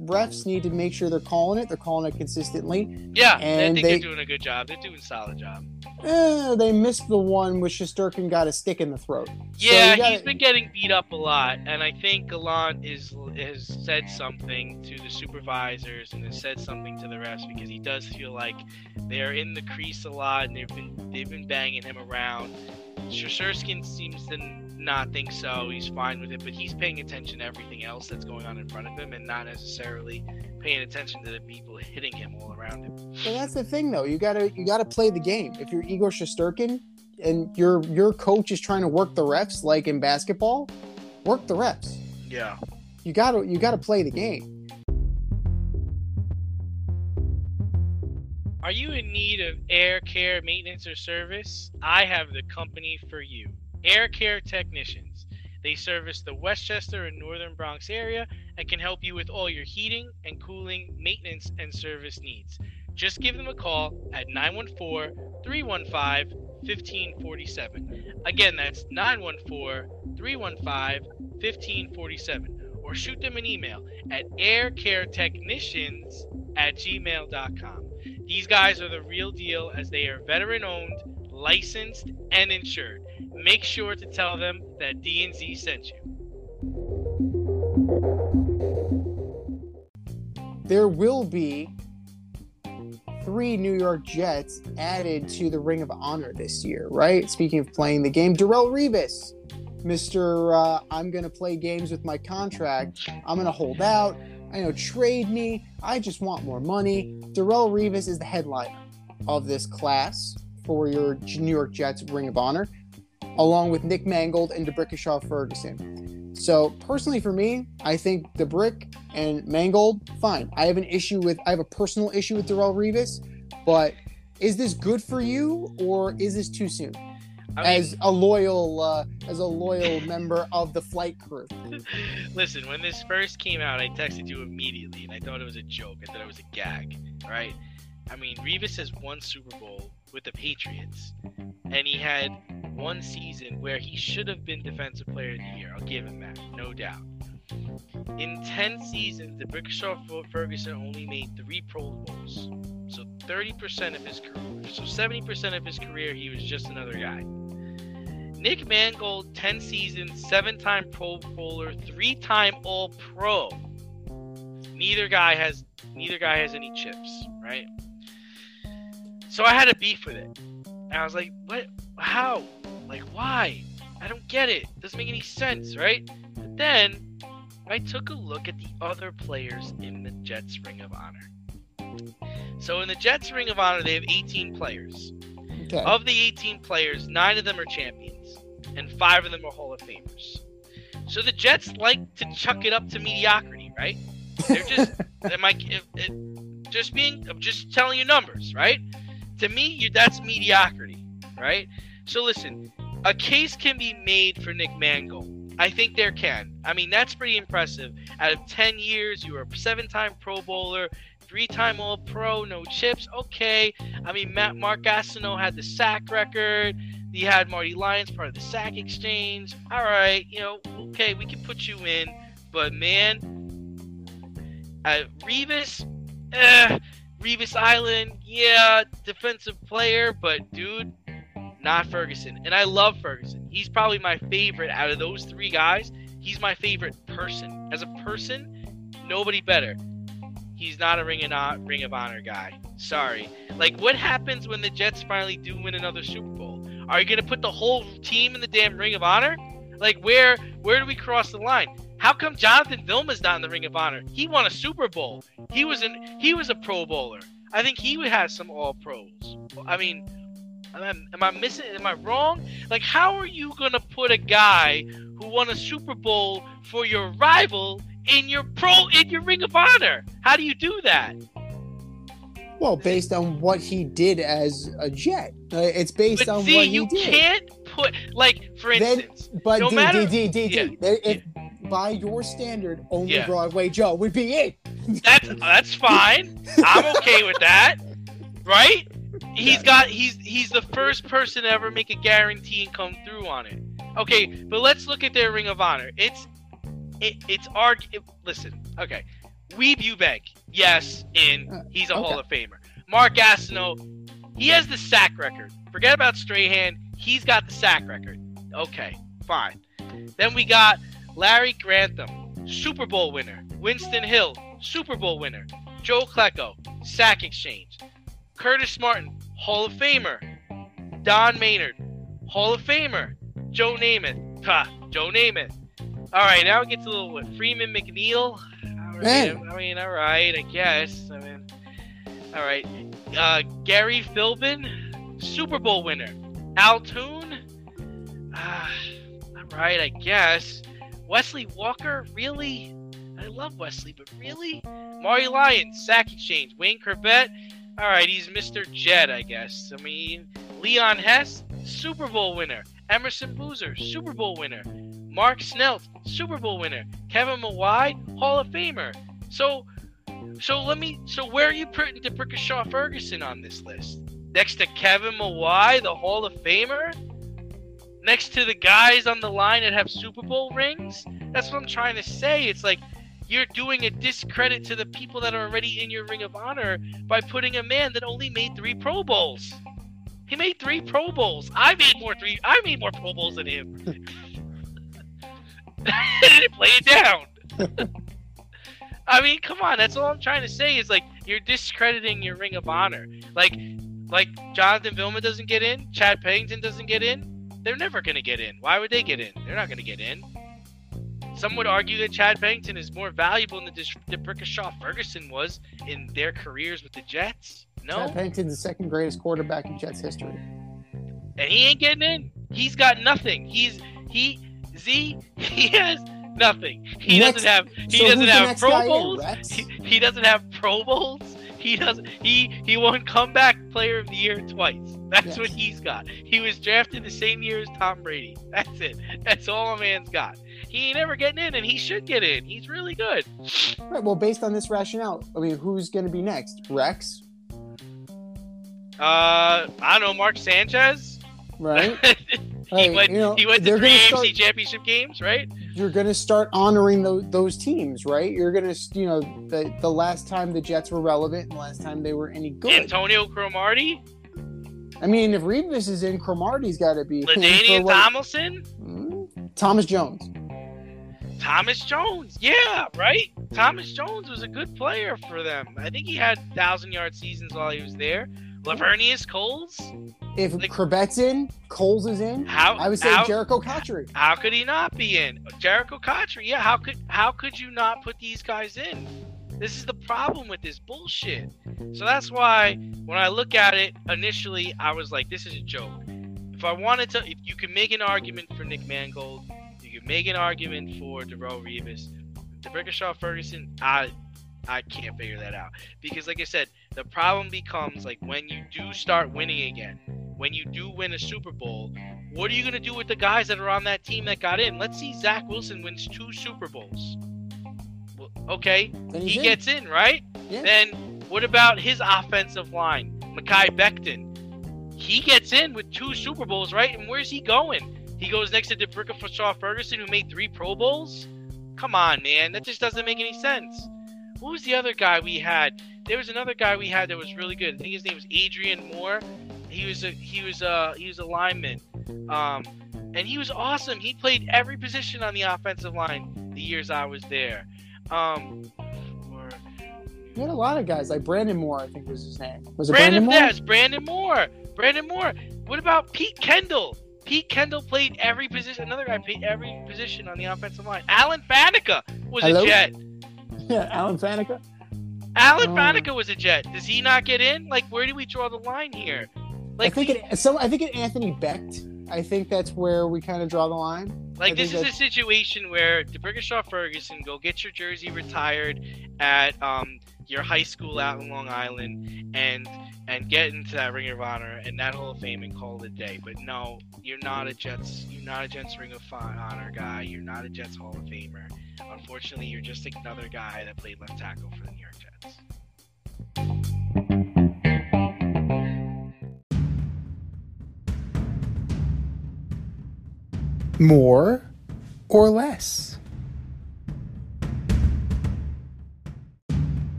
refs need to make sure they're calling it. They're calling it consistently. Yeah, and I think they're doing a good job. They're doing a solid job. They missed the one where Shesterkin got a stick in the throat. Yeah, so he's been getting beat up a lot. And I think Gallant has said something to the supervisors and has said something to the refs, because he does feel like they're in the crease a lot and they've been banging him around. Shesterkin seems to not think so. He's fine with it, but he's paying attention to everything else that's going on in front of him and not necessarily paying attention to the people hitting him all around him. Well, that's the thing, though. You gotta play the game. If you're Igor Shesterkin and your coach is trying to work the refs, like in basketball, work the refs. Yeah. You gotta play the game. Are you in need of air care maintenance or service? I have the company for you. Air Care Technicians. They service the Westchester and Northern Bronx area and can help you with all your heating and cooling, maintenance, and service needs. Just give them a call at 914-315-1547. Again, that's 914-315-1547. Or shoot them an email at aircaretechnicians@gmail.com. These guys are the real deal, as they are veteran-owned, licensed, and insured. Make sure to tell them that D&Z sent you. There will be 3 New York Jets added to the Ring of Honor this year, right? Speaking of playing the game, Darrelle Revis, Mr. I'm going to play games with my contract. I'm going to hold out. I know, trade me. I just want more money. Darrelle Revis is the headliner of this class for your New York Jets Ring of Honor, along with Nick Mangold and DeBrickashaw Ferguson. So personally for me, I think DeBrick and Mangold, fine. I have a personal issue with Darrelle Revis, but is this good for you, or is this too soon? I mean, as a loyal member of the flight crew. Listen, when this first came out, I texted you immediately, and I thought it was a joke. I thought it was a gag, right? I mean, Revis has won Super Bowl with the Patriots, and he had one season where he should have been Defensive Player of the Year. I'll give him that, no doubt. In 10 seasons, DeBrickashaw Ferguson only made 3 Pro Bowls. So 30% of his career. So 70% of his career, he was just another guy. Nick Mangold, 10 seasons, 7-time Pro Bowler, 3-time All-Pro. Neither guy has any chips, right? So I had a beef with it. And I was like, what? How? Like, why? I don't get it. Doesn't make any sense, right? But then I took a look at the other players in the Jets Ring of Honor. So in the Jets Ring of Honor, they have 18 players. Okay. Of the 18 players, 9 of them are champions, and 5 of them are Hall of Famers. So the Jets like to chuck it up to mediocrity, right? They're just, I'm just telling you numbers, right? To me, that's mediocrity, right? So listen, a case can be made for Nick Mangold. I think there can. I mean, that's pretty impressive. Out of 10 years, you were a 7-time Pro Bowler, 3-time All-Pro, no chips. Okay. I mean, Mark Gastineau had the sack record. He had Marty Lyons, part of the sack exchange. All right. Okay, we can put you in. But, man, Revis Island, yeah, defensive player. But, dude, not Ferguson. And I love Ferguson. He's probably my favorite out of those three guys. He's my favorite person. As a person, nobody better. He's not a Ring of Honor guy. Sorry. Like, what happens when the Jets finally do win another Super Bowl? Are you going to put the whole team in the damn Ring of Honor? Like, where do we cross the line? How come Jonathan Vilma's not in the Ring of Honor? He won a Super Bowl. He was a Pro Bowler. I think he has some All Pros. I mean, am I missing? Am I wrong? Like, how are you gonna put a guy who won a Super Bowl for your rival in your Ring of Honor? How do you do that? Well, based on what he did as a Jet, it's based on what he did. You can't put, like, for instance, but no matter. By your standard, only Broadway Joe would be it. That's fine. I'm okay with that, right? He's the first person to ever make a guarantee and come through on it. Okay, but let's look at their Ring of Honor. Listen, okay, Weeb Eubank, yes, he's a Hall of Famer. Mark Gastineau, he has the sack record. Forget about Strahan, he's got the sack record. Okay, fine. Then we got Larry Grantham, Super Bowl winner. Winston Hill, Super Bowl winner. Joe Klecko, sack exchange. Curtis Martin, Hall of Famer. Don Maynard, Hall of Famer. Joe Namath. Joe Namath. All right, now it gets a little, Freeman McNeil? All right, I guess. I mean, all right. Gary Philbin, Super Bowl winner. Altoon? All right, I guess. Wesley Walker, really? I love Wesley, but really? Mario Lyons, sack exchange. Wayne Corbett, all right, he's Mr. Jet, I guess. I mean, Leon Hess, Super Bowl winner. Emerson Boozer, Super Bowl winner. Mark Snelt, Super Bowl winner. Kevin Mawai, Hall of Famer. So where are you putting DeBrickashaw Ferguson on this list? Next to Kevin Mawai, the Hall of Famer? Next to the guys on the line that have Super Bowl rings? That's what I'm trying to say. It's like you're doing a discredit to the people that are already in your Ring of Honor by putting a man that only made 3 Pro Bowls. He made 3 Pro Bowls. I made more Pro Bowls than him. Play it down. I mean, come on. That's all I'm trying to say is, like, you're discrediting your Ring of Honor. Like Jonathan Vilma doesn't get in. Chad Pennington doesn't get in. They're never going to get in. Why would they get in? They're not going to get in. Some would argue that Chad Pennington is more valuable than DeBrickashaw Ferguson was in their careers with the Jets. No. Chad Pennington's the second greatest quarterback in Jets history. And he ain't getting in. He's got nothing. He has nothing. He doesn't have Pro Bowls. He doesn't have Pro Bowls. He won comeback player of the year twice. That's what he's got. He was drafted the same year as Tom Brady. That's it. That's all a man's got. He ain't ever getting in, and he should get in. He's really good. Right. Well, based on this rationale, I mean, who's going to be next? Rex? I don't know. Mark Sanchez? Right. He went to 3 AFC championship games, right? You're going to start honoring those teams, right? You're going to, the last time the Jets were relevant and last time they were any good. Antonio Cromartie? I mean, if Revis is in, Cromartie's got to be. LaDainian Tomlinson? Thomas Jones. Yeah, right? Thomas Jones was a good player for them. I think he had 1,000-yard seasons while he was there. Lavernius Coles? If Corbett's in, Coles is in. I would say Jericho Cotchery. How could he not be in? Jericho Cotchery, yeah. How could you not put these guys in? This is the problem with this bullshit. So that's why when I look at it initially, I was like, this is a joke. If you can make an argument for Nick Mangold, you can make an argument for Darrelle Revis, DeBrickashaw Ferguson, I can't figure that out. Because like I said, the problem becomes, like, when you do start winning again, when you do win a Super Bowl, what are you going to do with the guys that are on that team that got in? Let's see Zach Wilson wins 2 Super Bowls. Well, okay, he gets in, right? Yeah. Then what about his offensive line? Mekhi Becton. He gets in with 2 Super Bowls, right? And where's he going? He goes next to DeBrickashaw Ferguson, who made 3 Pro Bowls? Come on, man. That just doesn't make any sense. Who was the other guy we had? There was another guy we had that was really good. I think his name was Adrian Moore. He was a lineman, and he was awesome. He played every position on the offensive line the years I was there. He had a lot of guys like Brandon Moore, I think was his name. Was it Brandon Moore? Yes, Brandon Moore. Brandon Moore. What about Pete Kendall? Pete Kendall played every position. Another guy played every position on the offensive line. Alan Faneca was a Jet. Yeah, Alan Faneca. Alan Faneca was a Jet. Does he not get in? Like, where do we draw the line here? Like, I think Anthony Becht. I think that's where we kind of draw the line. Like, this is a situation where DeBrickashaw Ferguson, go get your jersey retired at your high school out in Long Island and get into that Ring of Honor and that Hall of Fame and call it a day. But no, you're not a Jets Ring of Honor guy. You're not a Jets Hall of Famer. Unfortunately, you're just another guy that played left tackle for the New York Jets. More or less?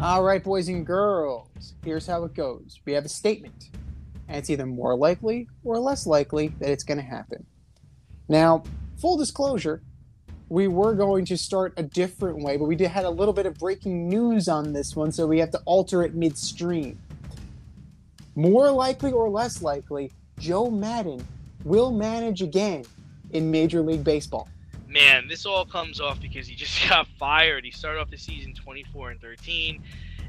All right, boys and girls, here's how it goes. We have a statement, and it's either more likely or less likely that it's going to happen. Now, full disclosure, we were going to start a different way, but we had a little bit of breaking news on this one, so we have to alter it midstream. More likely or less likely, Joe Madden will manage again in Major League Baseball. Man, this all comes off because he just got fired. He started off the season 24-13.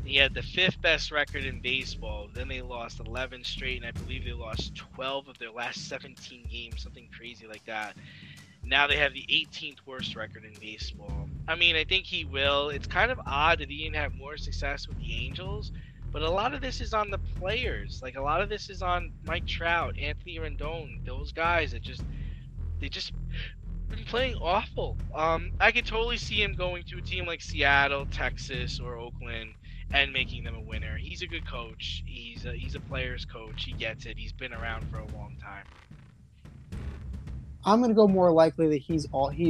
He had the fifth best record in baseball. Then they lost 11 straight, and I believe they lost 12 of their last 17 games, something crazy like that. Now they have the 18th worst record in baseball. I mean, I think he will. It's kind of odd that he didn't have more success with the Angels. But a lot of this is on the players. Like, a lot of this is on Mike Trout, Anthony Rendon, those guys that they just been playing awful. I could totally see him going to a team like Seattle, Texas, or Oakland and making them a winner. He's a good coach. He's a player's coach. He gets it. He's been around for a long time. I'm going to go more likely that he's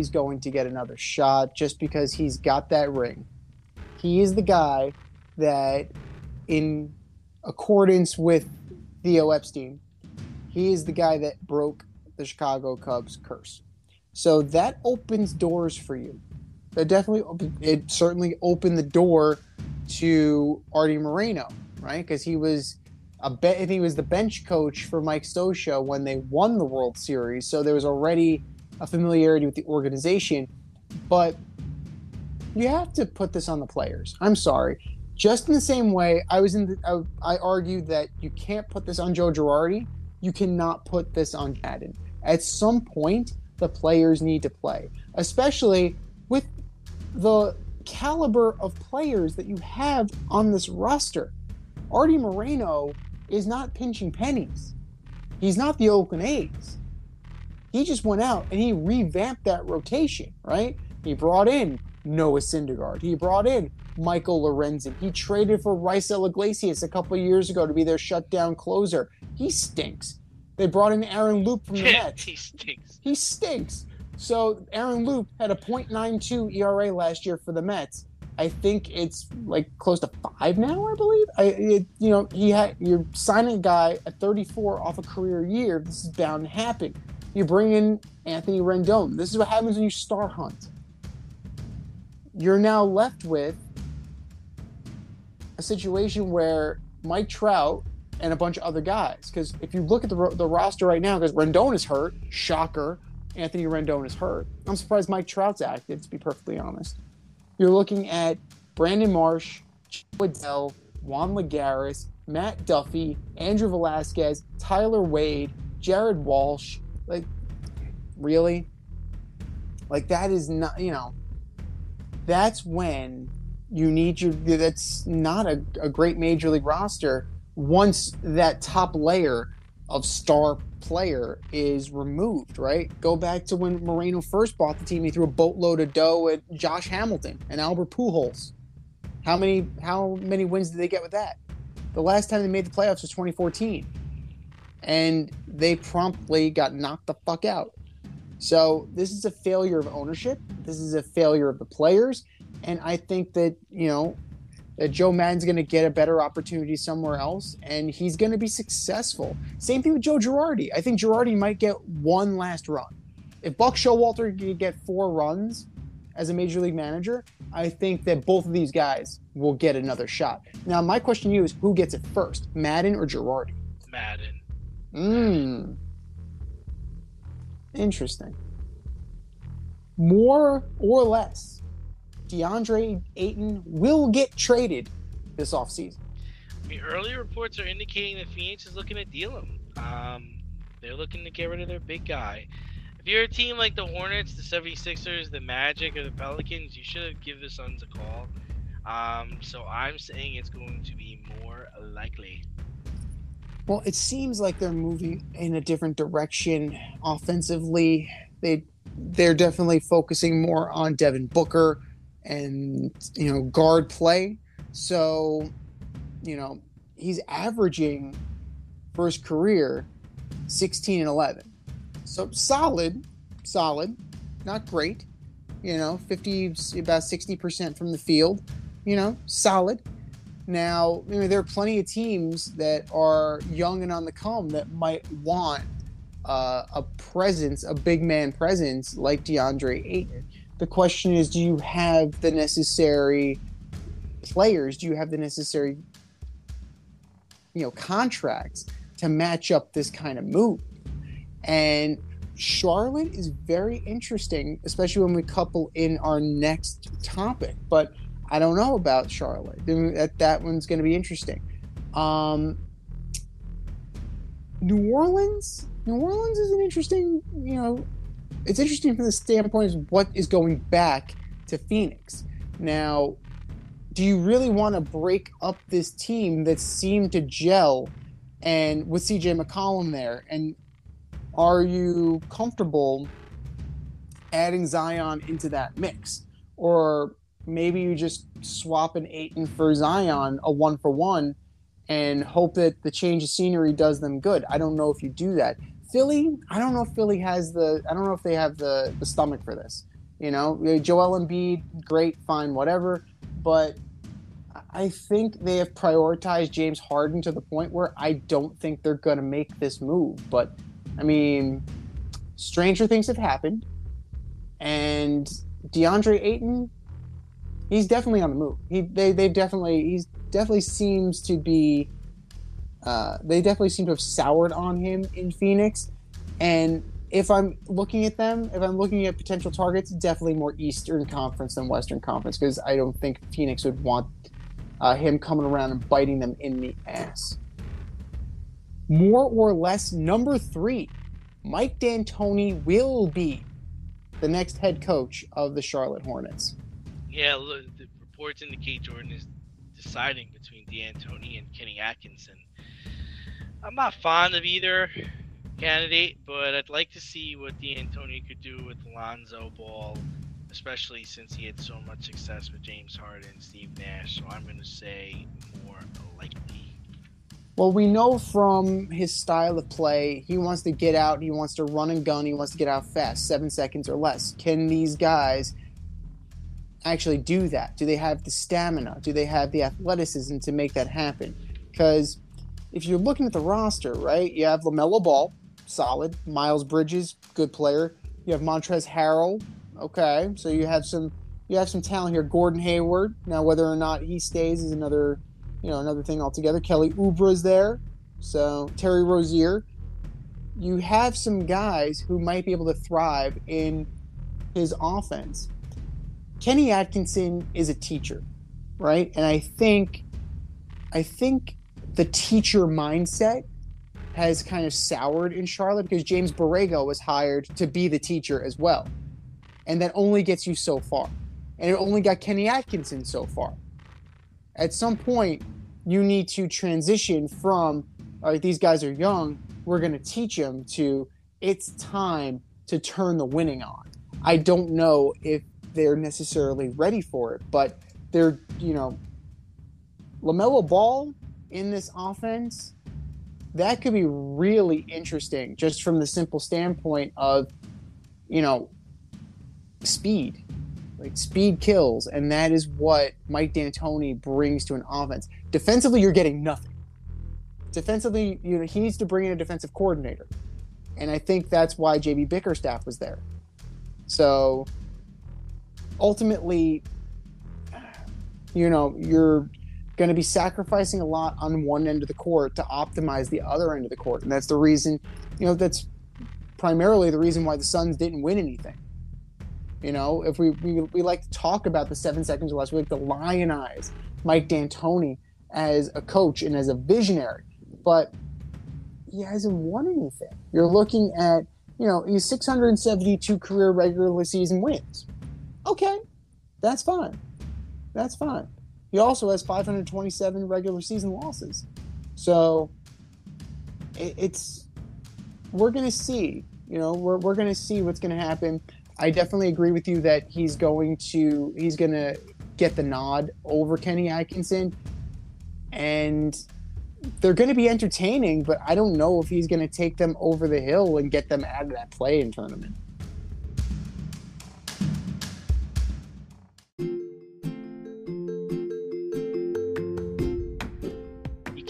going to get another shot just because he's got that ring. He is the guy that, in accordance with Theo Epstein, he is the guy that broke the Chicago Cubs curse. So that opens doors for you. It certainly opened the door to Artie Moreno, right? Because he was the bench coach for Mike Scioscia when they won the World Series. So there was already a familiarity with the organization. But you have to put this on the players. I'm sorry. Just in the same way, I argued that you can't put this on Joe Girardi. You cannot put this on Madden. At some point, the players need to play, especially with the caliber of players that you have on this roster. Artie Moreno is not pinching pennies. He's not the Oakland A's. He just went out and he revamped that rotation, right? He brought in Noah Syndergaard. He brought in Michael Lorenzen. He traded for Raisel Iglesias a couple of years ago to be their shutdown closer. He stinks. They brought in Aaron Loop from the Mets. He stinks. So Aaron Loop had a .92 ERA last year for the Mets. I think it's like close to 5 now, I believe. You're signing a guy at 34 off a career year. This is bound to happen. You bring in Anthony Rendon. This is what happens when you star hunt. You're now left with a situation where Mike Trout and a bunch of other guys, because if you look at the roster right now, because Rendon is hurt, shocker, Anthony Rendon is hurt. I'm surprised Mike Trout's active, to be perfectly honest. You're looking at Brandon Marsh, Chip Waddell, Juan Lagares, Matt Duffy, Andrew Velasquez, Tyler Wade, Jared Walsh. Like, really? Like, that is not, that's when you need that's not a great major league roster once that top layer of star player is removed, right? Go back to when Moreno first bought the team. He threw a boatload of dough at Josh Hamilton and Albert Pujols. How many wins did they get with that? The last time they made the playoffs was 2014, and they promptly got knocked the fuck out. So this is a failure of ownership. This is a failure of the players. And I think that, that Joe Madden's going to get a better opportunity somewhere else, and he's going to be successful. Same thing with Joe Girardi. I think Girardi might get one last run. If Buck Showalter could get 4 runs as a major league manager, I think that both of these guys will get another shot. Now, my question to you is, who gets it first, Madden or Girardi? Madden. Interesting. More or less, DeAndre Ayton will get traded this offseason. I mean, early reports are indicating that Phoenix is looking to deal him. They're looking to get rid of their big guy. If you're a team like the Hornets, the 76ers, the Magic, or the Pelicans, you should give the Suns a call. So I'm saying it's going to be more likely. Well, it seems like they're moving in a different direction offensively. They're definitely focusing more on Devin Booker and, you know, guard play. So, you know, he's averaging for his career 16 and 11. So solid, not great. You know, about 60% from the field, you know, solid. Now, you know, there are plenty of teams that are young and on the come that might want a big man presence like DeAndre Ayton. The question is, do you have the necessary players? Do you have the necessary, you know, contracts to match up this kind of move? And Charlotte is very interesting, especially when we couple in our next topic. But I don't know about Charlotte. That one's going to be interesting. New Orleans is an interesting, you know, it's interesting from the standpoint of what is going back to Phoenix. Now, do you really want to break up this team that seemed to gel and with CJ McCollum there? And are you comfortable adding Zion into that mix? Or maybe you just swap an Ayton for Zion, a 1-for-1, and hope that the change of scenery does them good. I don't know if you do that. Philly, I don't know if Philly has the stomach for this. You know, Joel Embiid, great, fine, whatever. But I think they have prioritized James Harden to the point where I don't think they're going to make this move. But, I mean, stranger things have happened. And DeAndre Ayton, he's definitely on the move. They definitely seem to have soured on him in Phoenix. And if I'm looking at potential targets, definitely more Eastern Conference than Western Conference, because I don't think Phoenix would want him coming around and biting them in the ass. More or less, number 3, Mike D'Antoni will be the next head coach of the Charlotte Hornets. Yeah, look, the reports indicate Jordan is deciding between D'Antoni and Kenny Atkinson. I'm not fond of either candidate, but I'd like to see what D'Antoni could do with Lonzo Ball, especially since he had so much success with James Harden and Steve Nash. So I'm going to say more likely. Well, we know from his style of play, he wants to get out, he wants to run and gun, he wants to get out fast, 7 seconds or less. Can these guys actually do that? Do they have the stamina? Do they have the athleticism to make that happen? Because if you're looking at the roster, right, you have LaMelo Ball, solid. Miles Bridges, good player. You have Montrezl Harrell. Okay, so you have some talent here. Gordon Hayward. Now, whether or not he stays is another thing altogether. Kelly Oubre's there. So Terry Rozier. You have some guys who might be able to thrive in his offense. Kenny Atkinson is a teacher, right? And I think the teacher mindset has kind of soured in Charlotte, because James Borrego was hired to be the teacher as well. And that only gets you so far. And it only got Kenny Atkinson so far. At some point, you need to transition from, all right, these guys are young, we're going to teach them, to it's time to turn the winning on. I don't know if they're necessarily ready for it, but they're, you know, LaMelo Ball in this offense, that could be really interesting, just from the simple standpoint of, you know, speed. Like, speed kills, and that is what Mike D'Antoni brings to an offense. Defensively, you're getting nothing. Defensively, you know, he needs to bring in a defensive coordinator, and I think that's why J.B. Bickerstaff was there. So, ultimately, you know, you're going to be sacrificing a lot on one end of the court to optimize the other end of the court, and that's the reason, you know, that's primarily the reason why the Suns didn't win anything. You know, if we like to talk about the 7 seconds or less, we like to lionize Mike D'Antoni as a coach and as a visionary, but he hasn't won anything. You're looking at, you know, he's 672 career regular season wins. Okay, that's fine. That's fine. He also has 527 regular season losses. So it's we're going to see, you know, we're going to see what's going to happen. I definitely agree with you that he's going to get the nod over Kenny Atkinson, and they're going to be entertaining, but I don't know if he's going to take them over the hill and get them out of that play-in tournament. You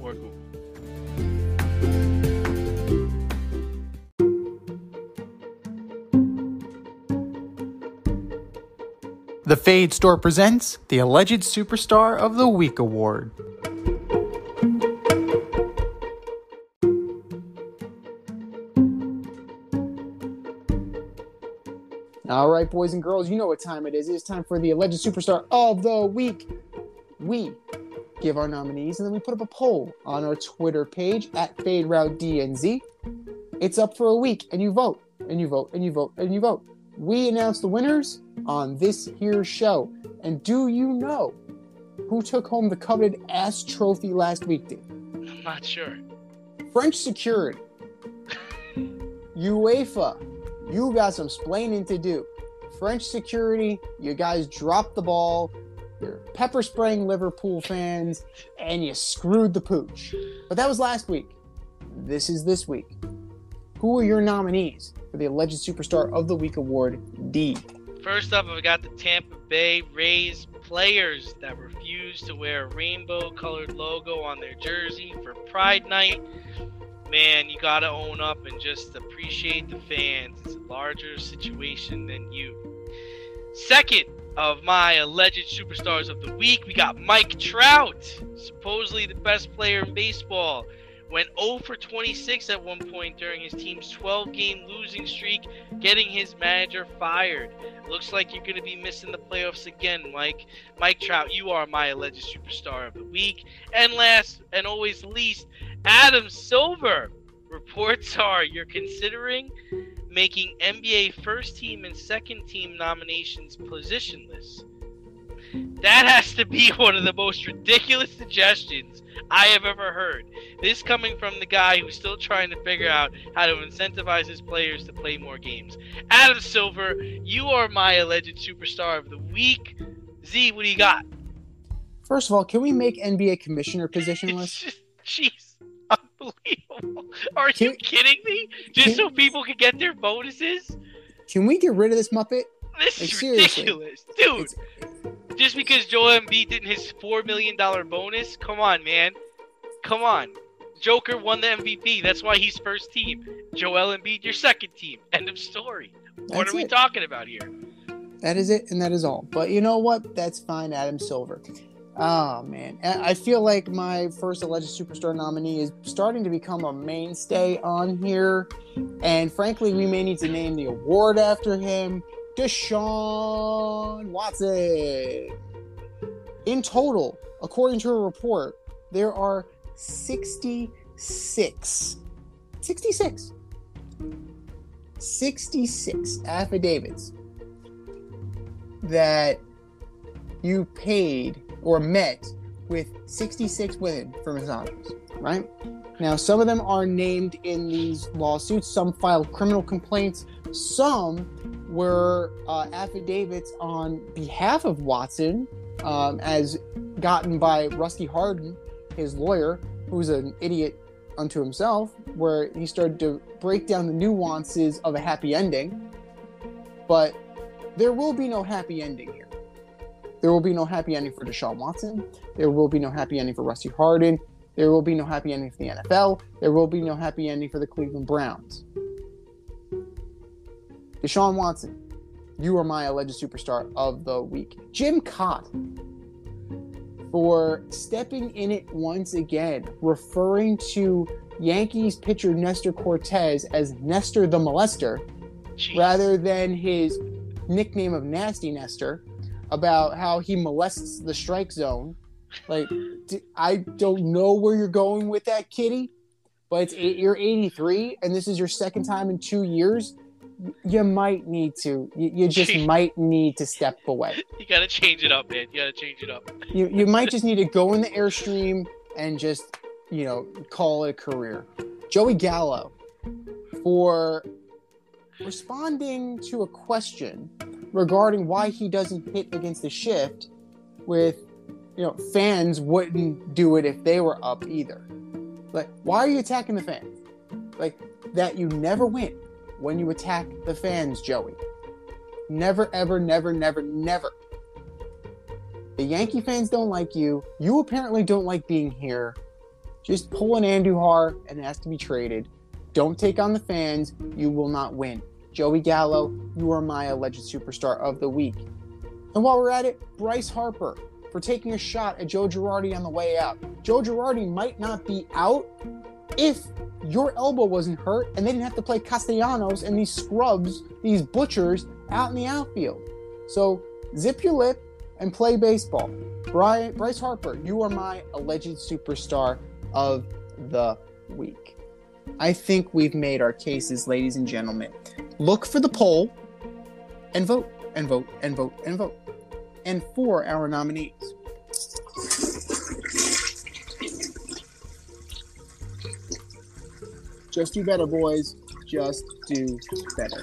or Google. The Fade Store presents the Alleged Superstar of the Week Award. All right, boys and girls, you know what time it is. It's time for the Alleged Superstar of the Week. We give our nominees, and then we put up a poll on our Twitter page, @FadeRouteDNZ. It's up for a week, and you vote, and you vote, and you vote, and you vote. We announce the winners on this here show. And do you know who took home the coveted ass trophy last week, Dave? I'm not sure. French security. UEFA, you got some splaining to do. French security, you guys dropped the ball. You're pepper spraying Liverpool fans, and you screwed the pooch. But that was last week. This is this week. Who are your nominees for the Alleged Superstar of the Week Award, D? First up, I've got the Tampa Bay Rays players that refused to wear a rainbow-colored logo on their jersey for Pride Night. Man, you got to own up and just appreciate the fans. It's a larger situation than you. Second of my Alleged Superstars of the Week, we got Mike Trout, supposedly the best player in baseball. Went 0 for 26 at one point during his team's 12-game losing streak, getting his manager fired. Looks like you're going to be missing the playoffs again, Mike. Mike Trout, you are my Alleged Superstar of the Week. And last and always least, Adam Silver. Reports are you're considering making NBA first team and second team nominations positionless. That has to be one of the most ridiculous suggestions I have ever heard. This coming from the guy who's still trying to figure out how to incentivize his players to play more games. Adam Silver, you are my Alleged Superstar of the Week. Z, what do you got? First of all, can we make NBA commissioner positionless? Jeez, unbelievable. Are you kidding me? Just so people can get their bonuses? Can we get rid of this Muppet? This is ridiculous. Dude. Just because Joel Embiid didn't his $4 million bonus? Come on, man. Come on. Joker won the MVP. That's why he's first team. Joel Embiid, your second team. End of story. What are we talking about here? That is it, and that is all. But you know what? That's fine, Adam Silver. Oh, man. I feel like my first alleged superstar nominee is starting to become a mainstay on here. And frankly, we may need to name the award after him. Deshaun Watson. In total, according to a report, there are 66 affidavits that you paid or met with 66 women for misandries, right? Now, some of them are named in these lawsuits. Some filed criminal complaints. Some were affidavits on behalf of Watson, as gotten by Rusty Hardin, his lawyer, who's an idiot unto himself, where he started to break down the nuances of a happy ending. But there will be no happy ending here. There will be no happy ending for Deshaun Watson. There will be no happy ending for Rusty Hardin. There will be no happy ending for the NFL. There will be no happy ending for the Cleveland Browns. Deshaun Watson, you are my alleged superstar of the week. Jim Cott, for stepping in it once again, referring to Yankees pitcher Nestor Cortes as Nestor the Molester, rather than his nickname of Nasty Nestor, about how he molests the strike zone. Like, I don't know where you're going with that, kitty, but you're 83, and this is your second time in 2 years. You might need to. You just might need to step away. You got to change it up, man. You got to change it up. You might just need to go in the Airstream and just, you know, call it a career. Joey Gallo, for responding to a question regarding why he doesn't hit against the shift with, you know, fans wouldn't do it if they were up either. Like, why are you attacking the fans? Like, that you never win when you attack the fans, Joey. Never, ever, never, never, never. The Yankee fans don't like you. You apparently don't like being here. Just pull an Andujar and ask to be traded. Don't take on the fans. You will not win. Joey Gallo, you are my alleged superstar of the week. And while we're at it, Bryce Harper, for taking a shot at Joe Girardi on the way out. Joe Girardi might not be out if your elbow wasn't hurt and they didn't have to play Castellanos and these scrubs, these butchers, out in the outfield. So zip your lip and play baseball. Bryce Harper, you are my alleged superstar of the week. I think we've made our cases, ladies and gentlemen. Look for the poll and vote and vote and vote and vote. And for our nominees. Just do better, boys. Just do better.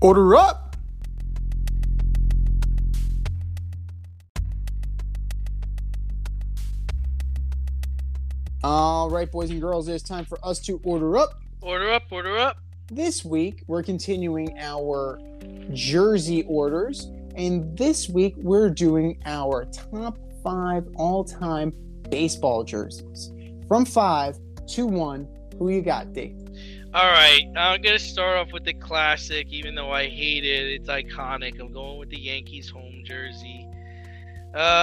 Order up! All right, boys and girls, it's time for us to order up. Order up, order up. This week, we're continuing our jersey orders. And this week, we're doing our top 5 all-time baseball jerseys. From 5 to 1, who you got, Dave? All right, I'm going to start off with the classic, even though I hate it. It's iconic. I'm going with the Yankees home jersey.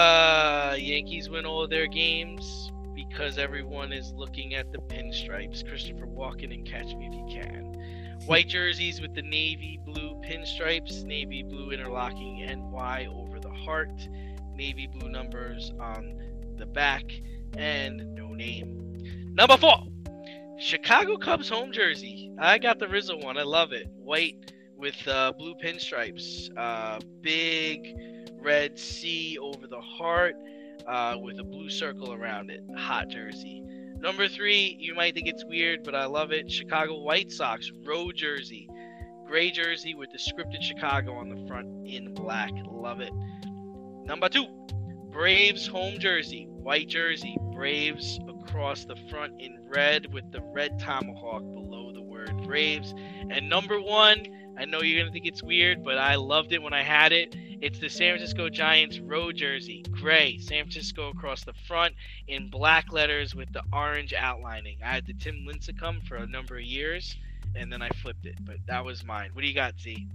Yankees win all of their games. Because everyone is looking at the pinstripes. Christopher Walken and Catch Me If You Can. White jerseys with the navy blue pinstripes. Navy blue interlocking NY over the heart. Navy blue numbers on the back. And no name. Number 4. Chicago Cubs home jersey. I got the Rizzo one. I love it. White with blue pinstripes. Big red C over the heart with a blue circle around it. Hot jersey. Number 3, you might think it's weird, but I love it. Chicago White Sox road jersey. Gray jersey with the scripted Chicago on the front in black. Love it. Number 2, Braves home jersey. White jersey. Braves across the front in red with the red tomahawk below the word Braves. And number 1, I know you're going to think it's weird, but I loved it when I had it. It's the San Francisco Giants road jersey. Gray. San Francisco across the front in black letters with the orange outlining. I had the Tim Lincecum for a number of years, and then I flipped it. But that was mine. What do you got, Z?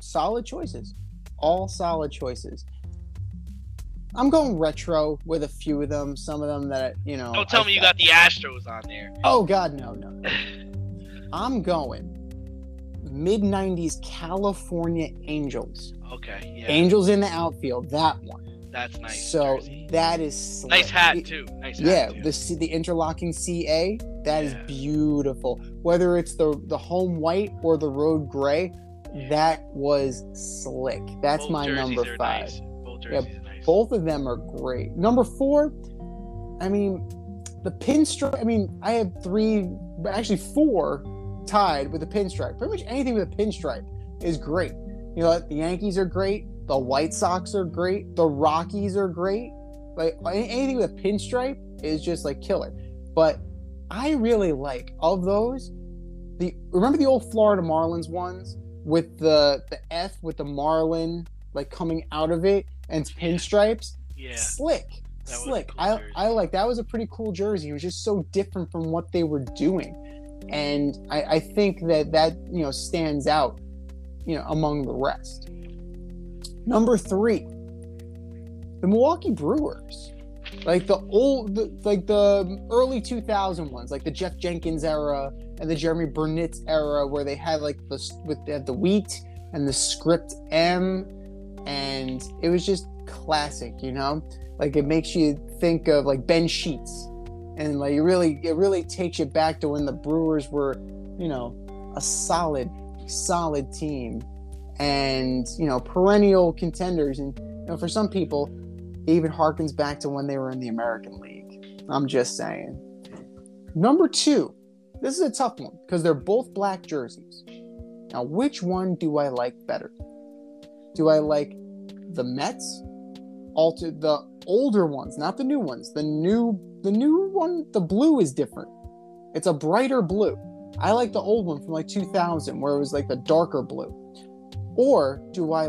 Solid choices. All solid choices. I'm going retro with a few of them. Some of them that, you know. Don't tell me you got the Astros on there. Oh, God, no. I'm going mid-90s California Angels. Okay, yeah. Angels in the outfield. That one. That's nice. So jersey. That is slick. Nice hat, too. Yeah, the interlocking CA. That is beautiful. Whether it's the home white or the road gray, that was slick. That's both my number 5. Nice. Both jerseys are nice. Both of them are great. Number 4, I mean, the pinstripe. I mean, I have 4 tied with a pinstripe. Pretty much anything with a pinstripe is great. You know, the Yankees are great. The White Sox are great. The Rockies are great. Like, anything with a pinstripe is just, like, killer. But I really like, of those, remember the old Florida Marlins ones with the F with the Marlin, like, coming out of it and pinstripes? Yeah. Slick. Cool. I like that. Was a pretty cool jersey. It was just so different from what they were doing. And I think that, you know, stands out, you know, among the rest. Number 3, the Milwaukee Brewers. Like the early 2000 ones, like the Jeff Jenkins era and the Jeremy Burnett era, where they had the wheat and the script M, and it was just classic, you know? Like, it makes you think of, like, Ben Sheets. And, like, it really takes you back to when the Brewers were, you know, a solid team, and, you know, perennial contenders. And, you know, for some people, it even harkens back to when they were in the American League. I'm just saying. Number 2, this is a tough one because they're both black jerseys. Now, which one do I like better? Do I like the Mets? The older ones, not the new ones. The new one, the blue is different. It's a brighter blue. I like the old one from, like, 2000, where it was, like, the darker blue. Or do I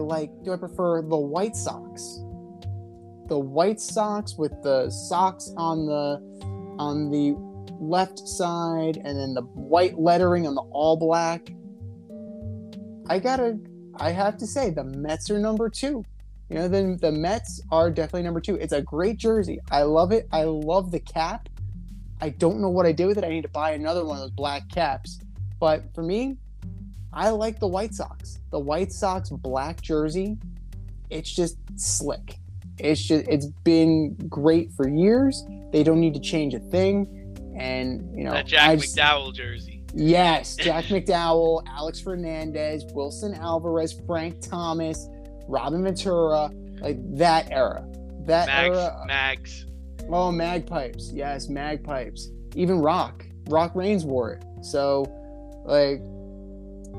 prefer the White Sox? The White Sox with the socks on the left side, and then the white lettering on the all black. I have to say the Mets are number 2. You know, then the Mets are definitely number 2. It's a great jersey. I love it. I love the cap. I don't know what I did with it. I need to buy another one of those black caps. But for me, I like the White Sox. The White Sox black jersey, it's just slick. It's been great for years. They don't need to change a thing. And, you know, that McDowell jersey. Yes, Jack McDowell, Alex Fernandez, Wilson Alvarez, Frank Thomas, Robin Ventura, like that era. Mags. Oh, Magpipes. Yes, Magpipes. Even Rock. Rock Reigns wore it. So, like,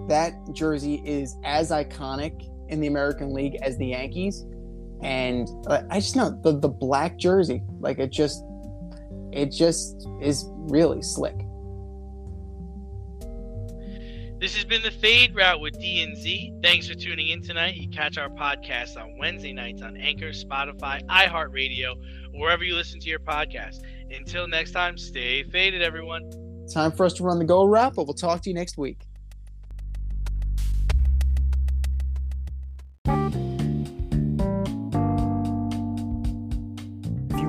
that jersey is as iconic in the American League as the Yankees. And I just know the black jersey, like, it just is really slick. This has been The Fade Route with D&Z. Thanks for tuning in tonight. You catch our podcast on Wednesday nights on Anchor, Spotify, iHeartRadio, wherever you listen to your podcast. Until next time, stay faded, everyone. Time for us to run the go route, but we'll talk to you next week. If you